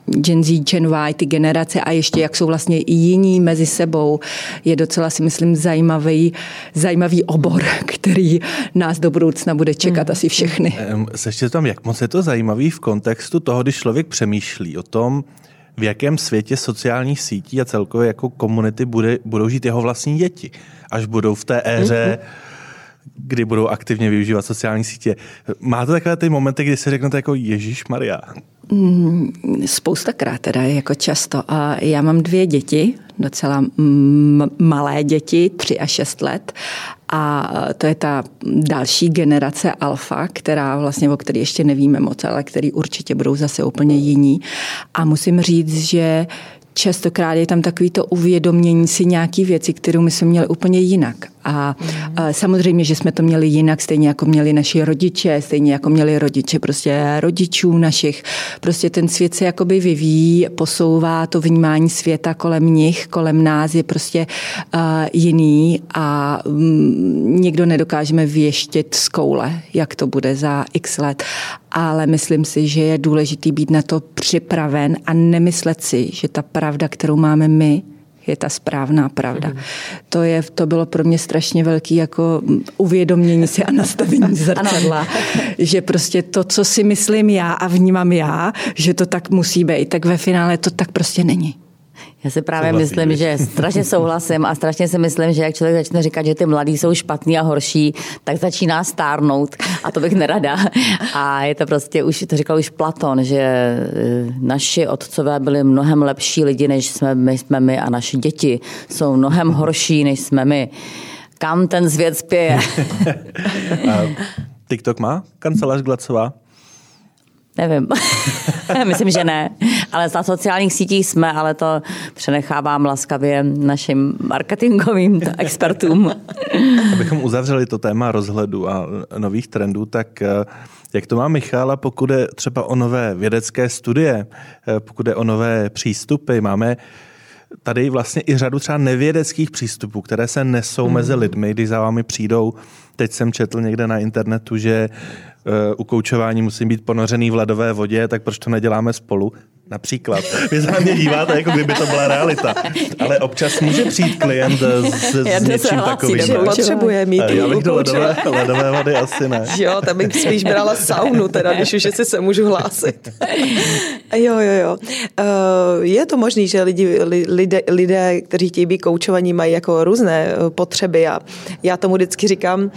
Gen Z, Gen Y, ty generace a ještě jak jsou vlastně jiní mezi sebou, je docela si myslím zajímavý obor, který nás do budoucna bude čekat asi všechny. Ještě tam, jak moc je to zajímavý v kontextu toho, když člověk přemýšlí o tom, v jakém světě sociálních sítí a celkově jako komunity budou žít jeho vlastní děti, až budou v té éře kdy budou aktivně využívat sociální sítě. Máte takové ty momenty, kdy si řeknete jako Ježišmarja? Spoustakrát teda, jako často. A já mám 2 děti, docela malé děti, 3 a 6 let. A to je ta další generace alfa, která vlastně, o který ještě nevíme moc, ale který určitě budou zase úplně jiní. A musím říct, že častokrát je tam takový to uvědomění si nějaký věci, kterou my jsme měli úplně jinak. A samozřejmě, že jsme to měli jinak, stejně jako měli naši rodiče, stejně jako měli rodiče prostě rodičů našich. Prostě ten svět se jakoby vyvíjí, posouvá to vnímání světa kolem nich, kolem nás je prostě jiný a nikdo nedokážeme věštit z koule, jak to bude za x let. Ale myslím si, že je důležitý být na to připraven a nemyslet si, že ta pravda, kterou máme my, je ta správná pravda. To bylo pro mě strašně velký jako uvědomění si a nastavení zrcadla, že prostě to, co si myslím já a vnímám já, že to tak musí být, tak ve finále to tak prostě není. Já si právě myslím, že strašně souhlasím a strašně si myslím, že jak člověk začne říkat, že ty mladí jsou špatný a horší, tak začíná stárnout a to bych nerada. A je to prostě, to říkal už Platon, že naši otcové byli mnohem lepší lidi, než jsme my a naši děti jsou mnohem horší, než jsme my. Kam ten svět spěje? TikTok má kancelář Glatzová? Nevím. Myslím, že ne. Ale na sociálních sítích jsme, ale to přenechávám laskavě našim marketingovým expertům. Abychom uzavřeli to téma rozhledu a nových trendů, tak jak to má Michála, pokud je třeba o nové vědecké studie, pokud je o nové přístupy, máme tady vlastně i řadu třeba nevědeckých přístupů, které se nesou mezi lidmi, když za vámi přijdou. Teď jsem četl někde na internetu, že u koučování musím být ponořený v ledové vodě, tak proč to neděláme spolu? Například. Vy se na mě díváte, jako kdyby to byla realita. Ale občas může přijít klient s něčím takovým. Já potřebuje mít já bych do ledové vody asi ne. Jo, tam bych spíš brala saunu, teda, když už si se můžu hlásit. Jo. Je to možný, že lidé, kteří chtějí být koučovaní, mají jako různé potřeby. A já tomu vždycky říkám,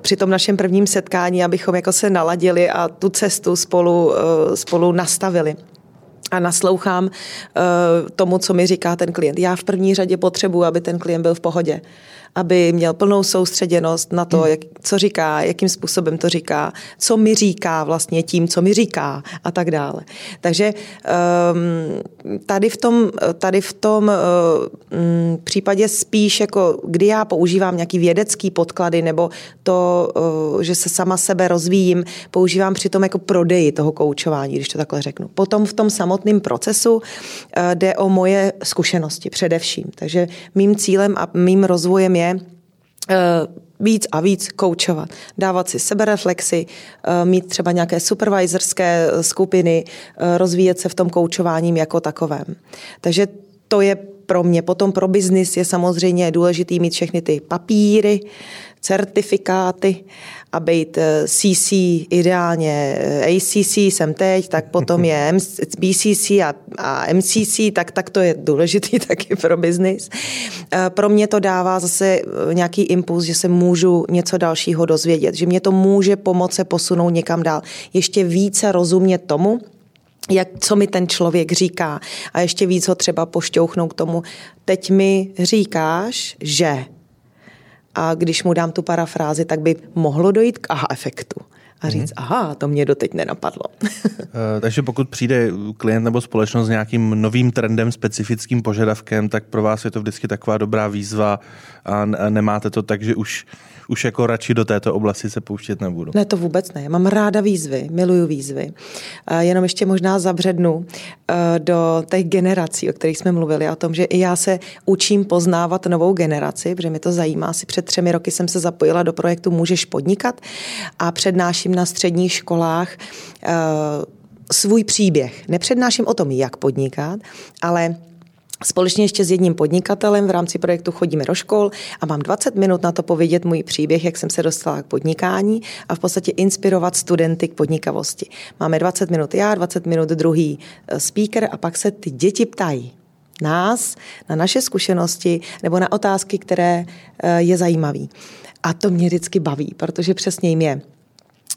při tom našem prvním setkání, abychom jako se naladili a tu cestu spolu nastavili. a naslouchám tomu, co mi říká ten klient. Já v první řadě potřebuji, aby ten klient byl v pohodě, aby měl plnou soustředěnost na to, co říká, jakým způsobem to říká, co mi říká vlastně tím, co mi říká a tak dále. Takže tady v tom případě spíš, jako kdy já používám nějaký vědecký podklady nebo to, že se sama sebe rozvíjím, používám při tom jako prodeji toho koučování, když to takhle řeknu. Potom v tom samotném procesu jde o moje zkušenosti především. Takže mým cílem a mým rozvojem je víc a víc koučovat, dávat si sebereflexy, mít třeba nějaké supervisorské skupiny, rozvíjet se v tom koučováním jako takovém. Takže to je pro mě. Potom pro biznis je samozřejmě důležitý mít všechny ty papíry, certifikáty a být CC, ideálně ACC jsem teď, tak potom je BCC a MCC, tak to je důležitý taky pro biznis. Pro mě to dává zase nějaký impuls, že se můžu něco dalšího dozvědět, že mě to může pomoct se posunout někam dál. Ještě více rozumět tomu, co mi ten člověk říká a ještě víc ho třeba pošťouchnout k tomu, teď mi říkáš, že... A když mu dám tu parafrázi, tak by mohlo dojít k aha efektu. A říct, aha, to mě doteď nenapadlo. Takže pokud přijde klient nebo společnost s nějakým novým trendem, specifickým požadavkem, tak pro vás je to vždycky taková dobrá výzva a nemáte to tak, že už jako radši do této oblasti se pouštět nebudu. Ne, to vůbec ne. Mám ráda výzvy, miluju výzvy. Jenom ještě možná zabřednu do těch generací, o kterých jsme mluvili, o tom, že i já se učím poznávat novou generaci, protože mě to zajímá. Asi před 3 roky jsem se zapojila do projektu Můžeš podnikat a přednáším na středních školách svůj příběh. Nepřednáším o tom, jak podnikat, ale společně ještě s jedním podnikatelem v rámci projektu chodíme do škol a mám 20 minut na to povědět můj příběh, jak jsem se dostala k podnikání a v podstatě inspirovat studenty k podnikavosti. Máme 20 minut já, 20 minut druhý speaker a pak se ty děti ptají nás na naše zkušenosti nebo na otázky, které je zajímavý. A to mě vždycky baví, protože přesně jim je.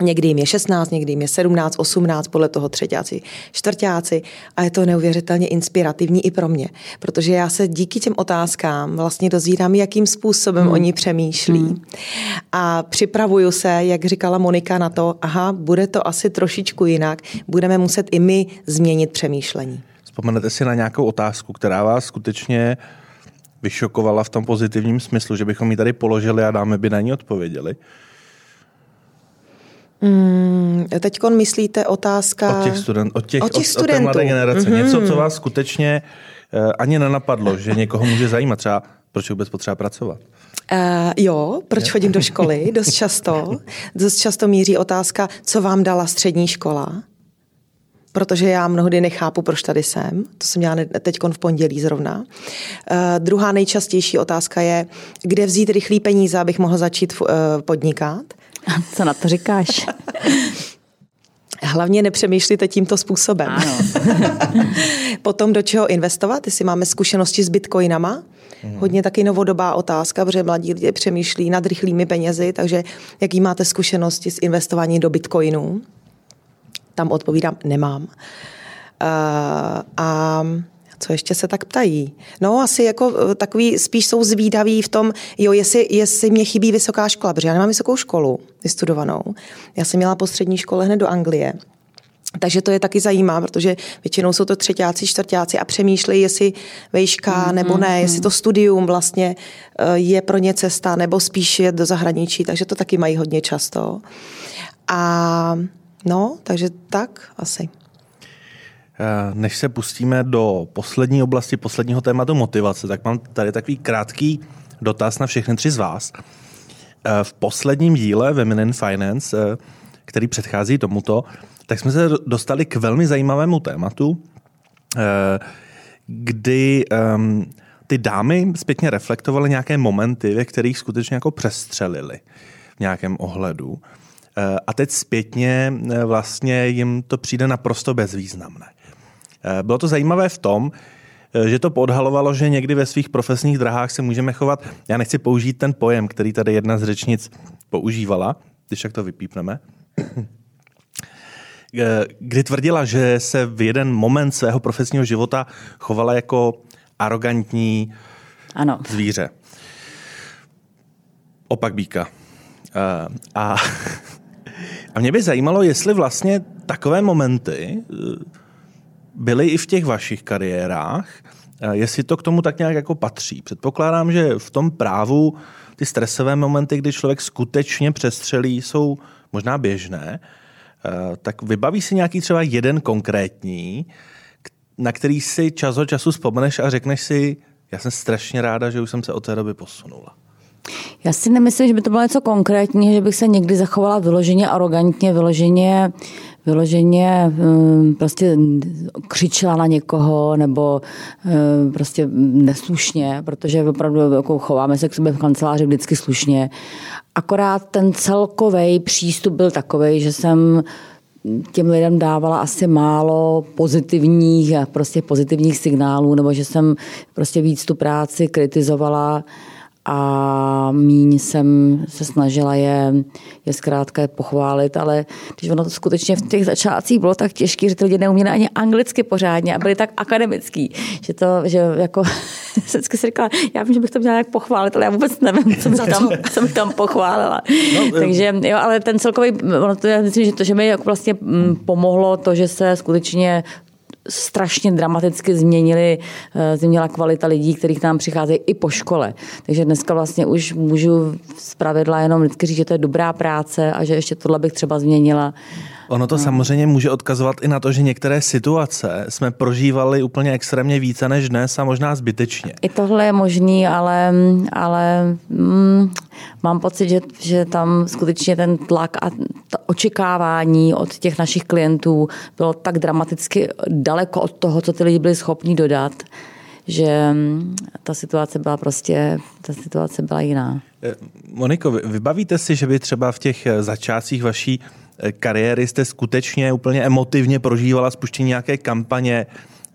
Někdy jim je 16, někdy jim je 17, 18, podle toho třeťáci, čtvrťáci a je to neuvěřitelně inspirativní i pro mě, protože já se díky těm otázkám vlastně dozvídám, jakým způsobem oni přemýšlí a připravuju se, jak říkala Monika, na to, aha, bude to asi trošičku jinak, budeme muset i my změnit přemýšlení. Vzpomenete si na nějakou otázku, která vás skutečně vyšokovala v tom pozitivním smyslu, že bychom ji tady položili a dáme by na ní odpověděli? Teďkon myslíte otázka... Od těch studentů. Od té mladé generace. Něco, co vás skutečně ani nenapadlo, že někoho může zajímat. Třeba proč je vůbec potřeba pracovat? Proč chodím do školy? Dost často míří otázka, co vám dala střední škola? Protože já mnohdy nechápu, proč tady jsem. To jsem měla teďkon v pondělí zrovna. Druhá nejčastější otázka je, kde vzít rychlý peníze, abych mohl začít podnikat? Co na to říkáš? Hlavně nepřemýšlíte tímto způsobem. Ano. Potom do čeho investovat, jestli máme zkušenosti s bitcoinama. Hodně taky novodobá otázka, protože mladí lidé přemýšlí nad rychlými penězi, takže jaký máte zkušenosti s investováním do bitcoinů? Tam odpovídám, nemám. A co ještě se tak ptají? No asi jako takový spíš jsou zvídaví v tom, jestli mě chybí vysoká škola, protože já nemám vysokou školu vystudovanou. Já jsem měla po střední škole hned do Anglie. Takže to je taky zajímá, protože většinou jsou to třeťáci, čtvrťáci a přemýšlejí, jestli vejška nebo ne, jestli to studium vlastně je pro ně cesta nebo spíš je do zahraničí, takže to taky mají hodně často. A no, takže tak asi. Než se pustíme do poslední oblasti, posledního tématu motivace, tak mám tady takový krátký dotaz na všechny 3 z vás. V posledním díle Women in Finance, který předchází tomuto, tak jsme se dostali k velmi zajímavému tématu, kdy ty dámy zpětně reflektovaly nějaké momenty, ve kterých skutečně jako přestřelily v nějakém ohledu. A teď zpětně vlastně jim to přijde naprosto bezvýznamné. Bylo to zajímavé v tom, že to podhalovalo, že někdy ve svých profesních drahách se můžeme chovat. Já nechci použít ten pojem, který tady jedna z řečnic používala, když tak to vypípneme. kdy tvrdila, že se v jeden moment svého profesního života chovala jako arrogantní zvíře. Opak býka. A mě by zajímalo, jestli vlastně takové momenty byly i v těch vašich kariérách, jestli to k tomu tak nějak jako patří. Předpokládám, že v tom právu ty stresové momenty, kdy člověk skutečně přestřelí, jsou možná běžné. Tak vybaví si nějaký třeba jeden konkrétní, na který si čas od času vzpomeneš a řekneš si, já jsem strašně ráda, že už jsem se od té doby posunula. Já si nemyslím, že by to bylo něco konkrétního, že bych se někdy zachovala vyloženě arrogantně, vyloženě prostě křičela na někoho nebo prostě neslušně, protože opravdu chováme se k sobě v kanceláři vždycky slušně. Akorát ten celkový přístup byl takovej, že jsem těm lidem dávala asi málo pozitivních signálů, nebo že jsem prostě víc tu práci kritizovala a míň jsem se snažila je zkrátka pochválit, ale když ono to skutečně v těch začátcích bylo tak těžký, že ty lidi neuměli ani anglicky pořádně a byli tak akademický, že jako vždycky si říkala, já vím, že bych to měla nějak pochválit, ale já vůbec nevím, co bych tam pochválila. No, takže jo, ale ten celkový, já myslím, že to, že mi jako vlastně pomohlo to, že se skutečně strašně dramaticky změnila kvalita lidí, kterých nám přicházejí i po škole. Takže dneska vlastně už můžu zpravidla jenom vždycky říct, že to je dobrá práce a že ještě tohle bych třeba změnila. Ono to samozřejmě může odkazovat i na to, že některé situace jsme prožívali úplně extrémně více než dnes a možná zbytečně. I tohle je možný, ale mám pocit, že tam skutečně ten tlak a očekávání od těch našich klientů bylo tak dramaticky daleko od toho, co ty lidi byli schopni dodat, že ta situace byla jiná. Moniko, vybavíte si, že by třeba v těch začátcích vaší kariéry jste skutečně úplně emotivně prožívala spuštění nějaké kampaně?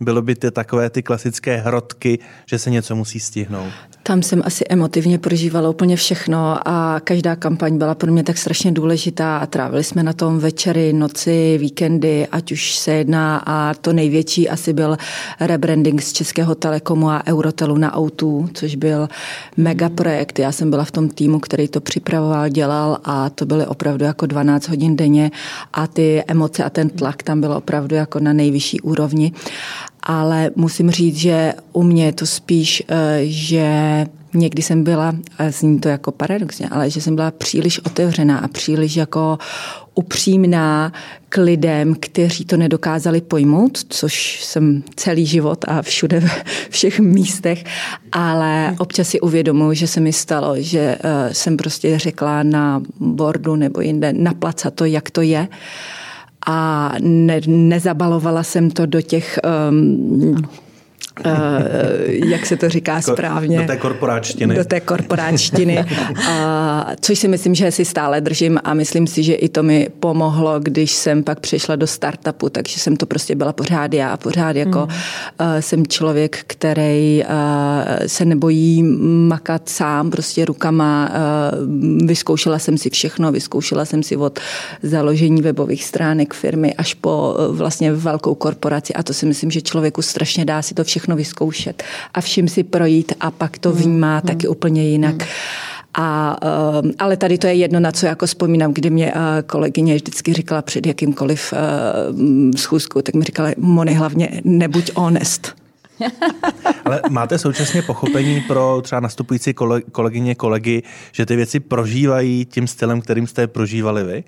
Bylo by to takové ty klasické hrotky, že se něco musí stihnout? Tam jsem asi emotivně prožívala úplně všechno a každá kampaň byla pro mě tak strašně důležitá a trávili jsme na tom večery, noci, víkendy, ať už se jedná, a to největší asi byl rebranding z Českého Telekomu a Eurotelu na O2, což byl mega projekt. Já jsem byla v tom týmu, který to připravoval, dělal, a to byly opravdu jako 12 hodin denně a ty emoce a ten tlak tam bylo opravdu jako na nejvyšší úrovni. Ale musím říct, že u mě je to spíš, že někdy jsem byla, zní to jako paradoxně, ale že jsem byla příliš otevřená a příliš jako upřímná k lidem, kteří to nedokázali pojmout, což jsem celý život a všude ve všech místech, ale občas si uvědomuji, že se mi stalo, že jsem prostě řekla na bordu nebo jinde na placa to, jak to je, a nezabalovala jsem to do těch, jak se to říká správně? Do té korporáčtiny. Do té korporáčtiny, což si myslím, že si stále držím, a myslím si, že i to mi pomohlo, když jsem pak přišla do startupu, takže jsem to prostě byla pořád já a pořád jako jsem člověk, který se nebojí makat sám prostě rukama. Vyzkoušela jsem si všechno, vyzkoušela jsem si od založení webových stránek firmy až po vlastně velkou korporaci, a to si myslím, že člověku strašně dá si to všechno vyzkoušet a všim si projít a pak to vnímá taky úplně jinak. A, ale tady to je jedno, na co jako vzpomínám, kdy mě kolegyně vždycky říkala před jakýmkoliv schůzkou, tak mi říkala, Moni, hlavně nebuď honest. Ale máte současně pochopení pro třeba nastupující kolegy, že ty věci prožívají tím stylem, kterým jste je prožívali vy?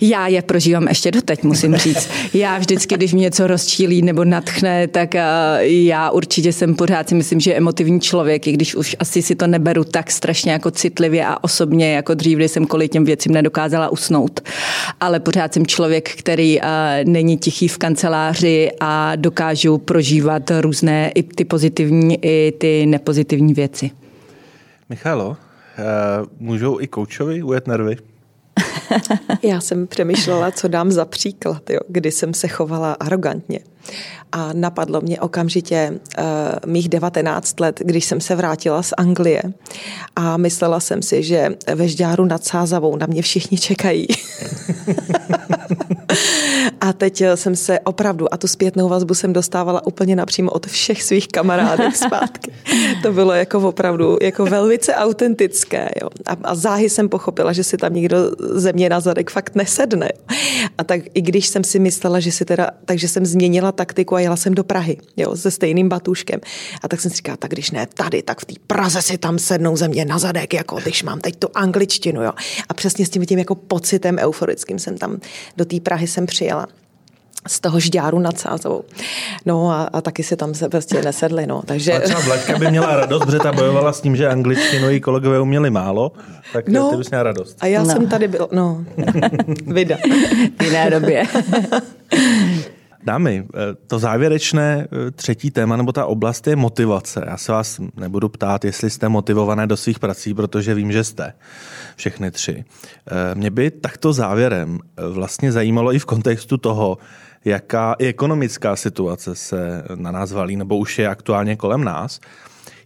Já je prožívám ještě doteď, musím říct. Já vždycky, když mě něco rozčílí nebo natchne, tak já určitě jsem pořád, si myslím, že emotivní člověk, i když už asi si to neberu tak strašně jako citlivě a osobně, jako dřív, kdy jsem kvůli těm věcím nedokázala usnout. Ale pořád jsem člověk, který není tichý v kanceláři a dokážu prožívat různé i ty pozitivní, i ty nepozitivní věci. Michaelo, můžou i koučovi ujet nervy? Já jsem přemýšlela, co dám za příklad, jo, kdy jsem se chovala arrogantně. A napadlo mě okamžitě mých 19 let, když jsem se vrátila z Anglie, a myslela jsem si, že ve Žďáru nad Sázavou na mě všichni čekají. A teď jsem se opravdu, a tu zpětnou vazbu jsem dostávala úplně napřímo od všech svých kamarádek zpátky. To bylo jako opravdu jako velice autentické. Jo. A záhy jsem pochopila, že si tam nikdo ze mě na zadek fakt nesedne. A tak i když jsem si myslela, že si teda, takže jsem změnila taktiku a jela jsem do Prahy, jo, se stejným batůškem. A tak jsem si říkala, tak když ne tady, tak v té Praze si tam sednou ze mě na zadek, jako když mám teď tu angličtinu, jo. A přesně s tím jako pocitem euforickým jsem tam do té Prahy jsem přijela. Z toho Žďáru nad Sázovou. No a taky se tam se prostě nesedli, no. Takže... Ale třeba Vlaďka by měla radost, protože ta bojovala s tím, že angličtinu jí kolegové uměli málo, tak no, ty bys měla radost. A já jsem tady byl, no. Vida. V jiné době. Dámy, to závěrečné třetí téma, nebo ta oblast je motivace. Já se vás nebudu ptát, jestli jste motivované do svých prací, protože vím, že jste všechny tři. Mě by takto závěrem vlastně zajímalo i v kontextu toho, jaká i ekonomická situace se na nás valí, nebo už je aktuálně kolem nás,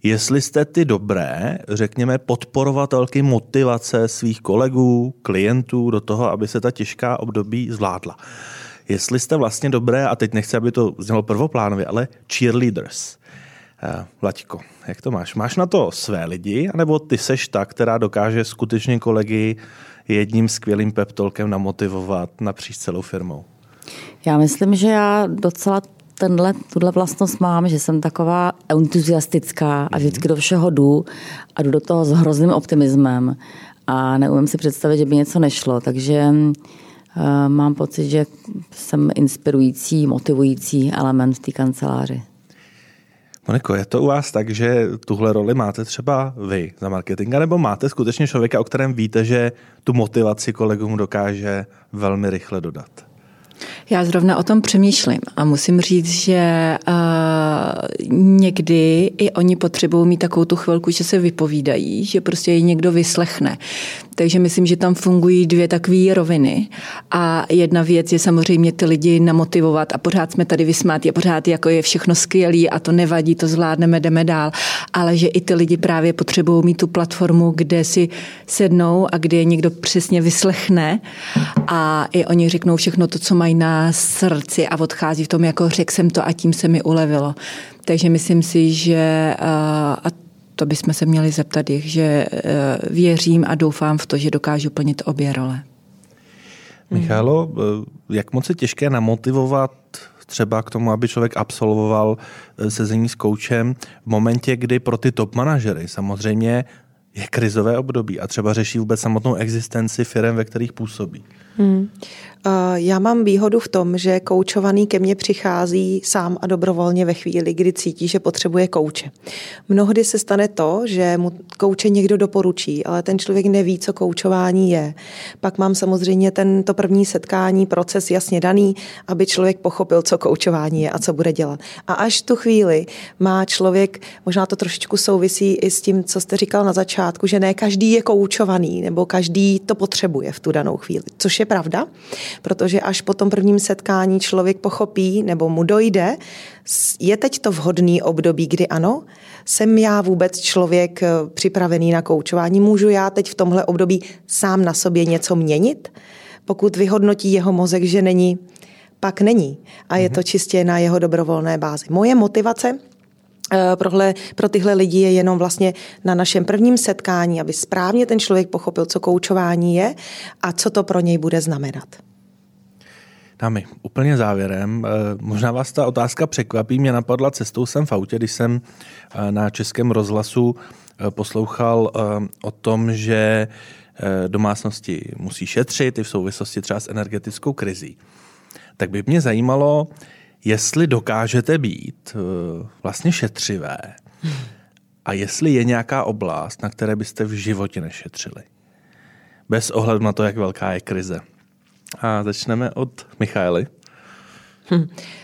jestli jste ty dobré, řekněme, podporovatelky motivace svých kolegů, klientů do toho, aby se ta těžká období zvládla. Jestli jste vlastně dobré, a teď nechci, aby to znělo prvoplánově, ale cheerleaders. Vlaďko, jak to máš? Máš na to své lidi, anebo ty seš ta, která dokáže skutečně kolegy jedním skvělým pep talkem namotivovat napříč celou firmou? Já myslím, že já docela tuhle vlastnost mám, že jsem taková entuziastická a vždycky do všeho jdu a jdu do toho s hrozným optimismem a neumím si představit, že by něco nešlo, takže... Mám pocit, že jsem inspirující, motivující element v té kanceláři. Moniko, je to u vás tak, že tuhle roli máte třeba vy za marketinga, nebo máte skutečně člověka, o kterém víte, že tu motivaci kolegům dokáže velmi rychle dodat? Já zrovna o tom přemýšlím a musím říct, že někdy i oni potřebují mít takovou tu chvilku, že se vypovídají, že prostě je někdo vyslechne. Takže myslím, že tam fungují dvě takové roviny a jedna věc je samozřejmě ty lidi namotivovat a pořád jsme tady vysmátí a pořád jako je všechno skvělý a to nevadí, to zvládneme, jdeme dál, ale že i ty lidi právě potřebují mít tu platformu, kde si sednou a kde je někdo přesně vyslechne a i oni řeknou všechno to, co mají na srdci a odchází v tom jako řekl jsem to a tím se mi ulevilo. Takže myslím si, že a to bychom se měli zeptat jich, že věřím a doufám v to, že dokážu plnit obě role. Michaelo, jak moc je těžké namotivovat třeba k tomu, aby člověk absolvoval sezení s koučem v momentě, kdy pro ty top manažery samozřejmě je krizové období a třeba řeší vůbec samotnou existenci firem, ve kterých působí? Já mám výhodu v tom, že koučovaný ke mně přichází sám a dobrovolně ve chvíli, kdy cítí, že potřebuje kouče. Mnohdy se stane to, že mu kouče někdo doporučí, ale ten člověk neví, co koučování je. Pak mám samozřejmě tento první setkání, proces jasně daný, aby člověk pochopil, co koučování je a co bude dělat. A až tu chvíli má člověk, možná to trošičku souvisí i s tím, co jste říkal na začátku, že ne každý je koučovaný, nebo každý to potřebuje v tu danou chvíli, což je pravda, protože až po tom prvním setkání člověk pochopí nebo mu dojde, je teď to vhodný období, kdy ano, jsem já vůbec člověk připravený na koučování, můžu já teď v tomhle období sám na sobě něco měnit, pokud vyhodnotí jeho mozek, že není, pak není a je to čistě na jeho dobrovolné bázi. Moje motivace pro tyhle lidi je jenom vlastně na našem prvním setkání, aby správně ten člověk pochopil, co koučování je a co to pro něj bude znamenat. Dámy, úplně závěrem, možná vás ta otázka překvapí, mě napadla cestou sem v autě, když jsem na Českém rozhlasu poslouchal o tom, že domácnosti musí šetřit i v souvislosti třeba s energetickou krizí. Tak by mě zajímalo, jestli dokážete být vlastně šetřivé a jestli je nějaká oblast, na které byste v životě nešetřili. Bez ohledu na to, jak velká je krize. A začneme od Michaely.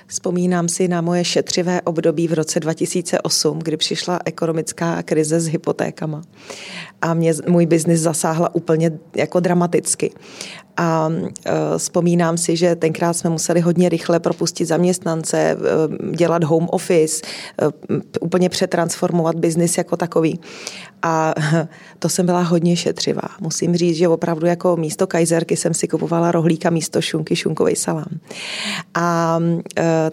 Vzpomínám si na moje šetřivé období v roce 2008, kdy přišla ekonomická krize s hypotékama a mě můj biznis zasáhla úplně jako dramaticky. A vzpomínám si, že tenkrát jsme museli hodně rychle propustit zaměstnance, dělat home office, úplně přetransformovat biznis jako takový. A to jsem byla hodně šetřivá. Musím říct, že opravdu jako místo kajzerky jsem si kupovala rohlíka, místo šunky šunkový salám. A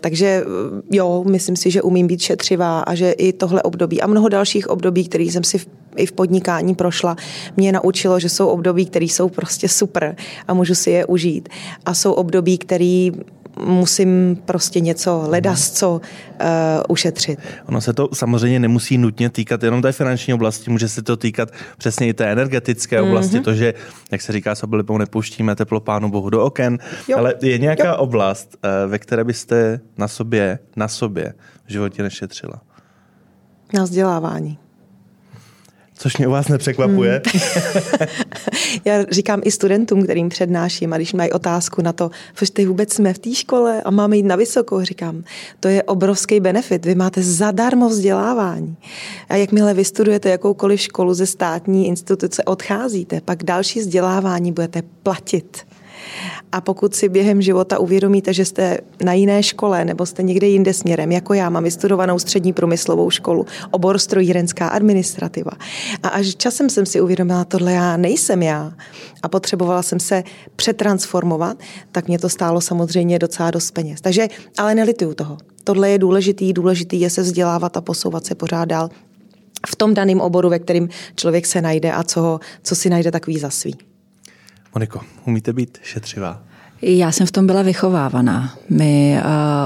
takže jo, myslím si, že umím být šetřivá a že i tohle období a mnoho dalších období, které jsem si i v podnikání prošla, mě naučilo, že jsou období, které jsou prostě super a můžu si je užít. A jsou období, které musím prostě něco ušetřit. Ono se to samozřejmě nemusí nutně týkat jenom té finanční oblasti, může se to týkat přesně i té energetické oblasti, to, že, jak se říká, s oblibou nepouštíme teplo Pánu Bohu do oken, jo. Ale je nějaká oblast, ve které byste na sobě v životě nešetřila? Na vzdělávání. Což mě u vás nepřekvapuje. Já říkám i studentům, kterým přednáším, a když mají otázku na to, což teď vůbec jsme v té škole a máme jít na vysokou, říkám, to je obrovský benefit, vy máte zadarmo vzdělávání. A jakmile vystudujete jakoukoliv školu ze státní instituce, odcházíte, pak další vzdělávání budete platit. A pokud si během života uvědomíte, že jste na jiné škole nebo jste někde jinde směrem, jako já mám vystudovanou střední průmyslovou školu, obor strojírenská administrativa. A až časem jsem si uvědomila, tohle já nejsem já a potřebovala jsem se přetransformovat, tak mě to stálo samozřejmě docela dost peněz. Takže, ale nelituju toho. Tohle je důležitý je se vzdělávat a posouvat se pořád dál v tom daném oboru, ve kterém člověk se najde a co si najde takový za svý. Moniko, umíte být šetřivá? Já jsem v tom byla vychovávaná. My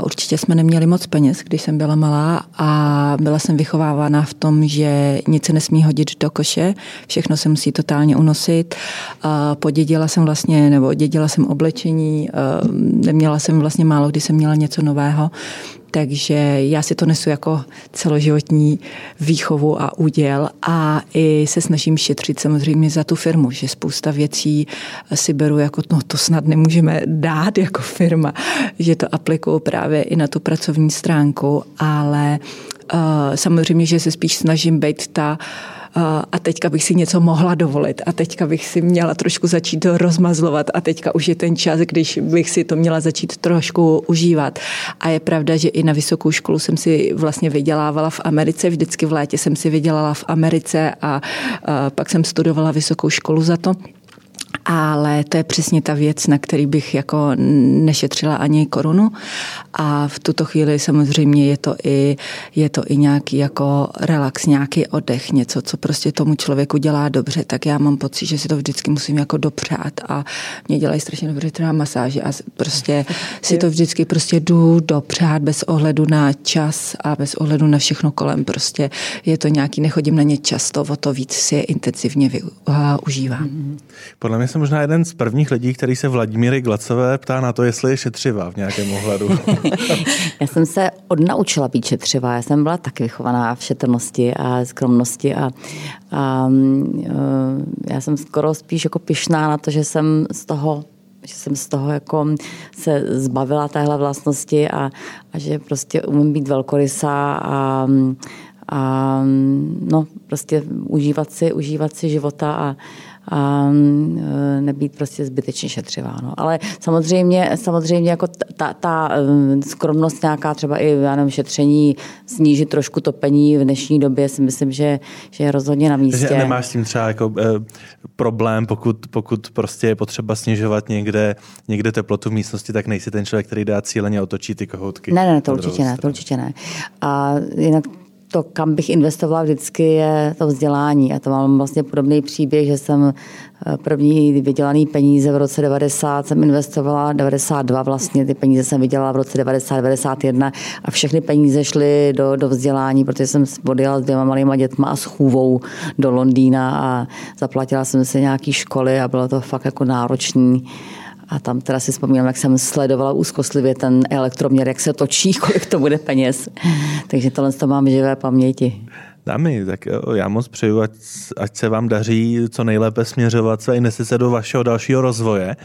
určitě jsme neměli moc peněz, když jsem byla malá a byla jsem vychovávaná v tom, že nic se nesmí hodit do koše, všechno se musí totálně unosit. Dědila jsem oblečení, neměla jsem vlastně málo, když jsem měla něco nového. Takže já si to nesu jako celoživotní výchovu a úděl a i se snažím šetřit samozřejmě za tu firmu, že spousta věcí si beru jako to snad nemůžeme dát jako firma, že to aplikuju právě i na tu pracovní stránku, ale samozřejmě, že se spíš snažím být a teďka bych si něco mohla dovolit a teďka bych si měla trošku začít to rozmazlovat a teďka už je ten čas, když bych si to měla začít trošku užívat. A je pravda, že i na vysokou školu jsem si vlastně vydělávala v Americe, vždycky v létě jsem si vydělala v Americe a pak jsem studovala vysokou školu za to. Ale to je přesně ta věc, na který bych jako nešetřila ani korunu. A v tuto chvíli samozřejmě je to i nějaký jako relax, nějaký oddech, něco, co prostě tomu člověku dělá dobře. Tak já mám pocit, že si to vždycky musím jako dopřát a mě dělají strašně dobře třeba masáže a prostě si to vždycky prostě jdu dopřát bez ohledu na čas a bez ohledu na všechno kolem. Prostě je to nějaký, nechodím na ně často, o to víc si je intenzivně užívám. Podle mě jsem možná jeden z prvních lidí, který se Vladimíry Glatzové ptá na to, jestli je šetřivá v nějakém ohledu. Já jsem se odnaučila být šetřivá. Já jsem byla taky vychovaná v šetrnosti a skromnosti a já jsem skoro spíš jako pyšná na to, že jsem z toho jako se zbavila téhle vlastnosti a že prostě umím být velkorysá a no prostě užívat si života a nebýt prostě zbytečně šetřivá. No. Ale samozřejmě jako ta skromnost nějaká, třeba i šetření, snížit trošku topení v dnešní době, si myslím, že je rozhodně na místě. Takže nemáš s tím třeba jako problém, pokud prostě je potřeba snižovat někde teplotu v místnosti, tak nejsi ten člověk, který dá cíleně otočí ty kohoutky. Ne, to určitě ne. A jinak to, kam bych investovala vždycky, je to vzdělání. A to mám vlastně podobný příběh, že jsem první vydělaný peníze v roce 90 jsem investovala, 92 vlastně ty peníze jsem vydělala v roce 90, 91 a všechny peníze šly do vzdělání, protože jsem odjela s 2 malýma dětma a s chůvou do Londýna a zaplatila jsem si nějaký školy a bylo to fakt jako náročný. A tam teda si vzpomínám, jak jsem sledovala úzkostlivě ten elektroměr, jak se točí, kolik to bude peněz. Takže tohle to mám v živé paměti. Dámy, tak já moc přeju, ať se vám daří co nejlépe směřovat své investice do vašeho dalšího rozvoje,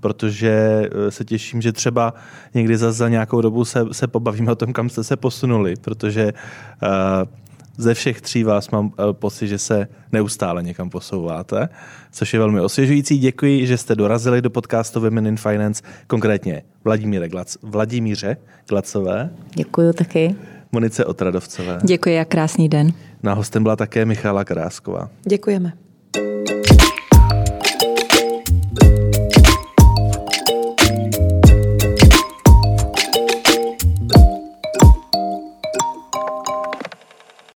protože se těším, že třeba někdy zase za nějakou dobu se pobavíme o tom, kam jste se posunuli, protože ze všech tří vás mám pocit, že se neustále někam posouváte, což je velmi osvěžující. Děkuji, že jste dorazili do podcastu Women in Finance, konkrétně Vladimíře Glatzové. Děkuji taky. Monice Otradovcové. Děkuji a krásný den. Na hostem byla také Michaela Karásková. Děkujeme.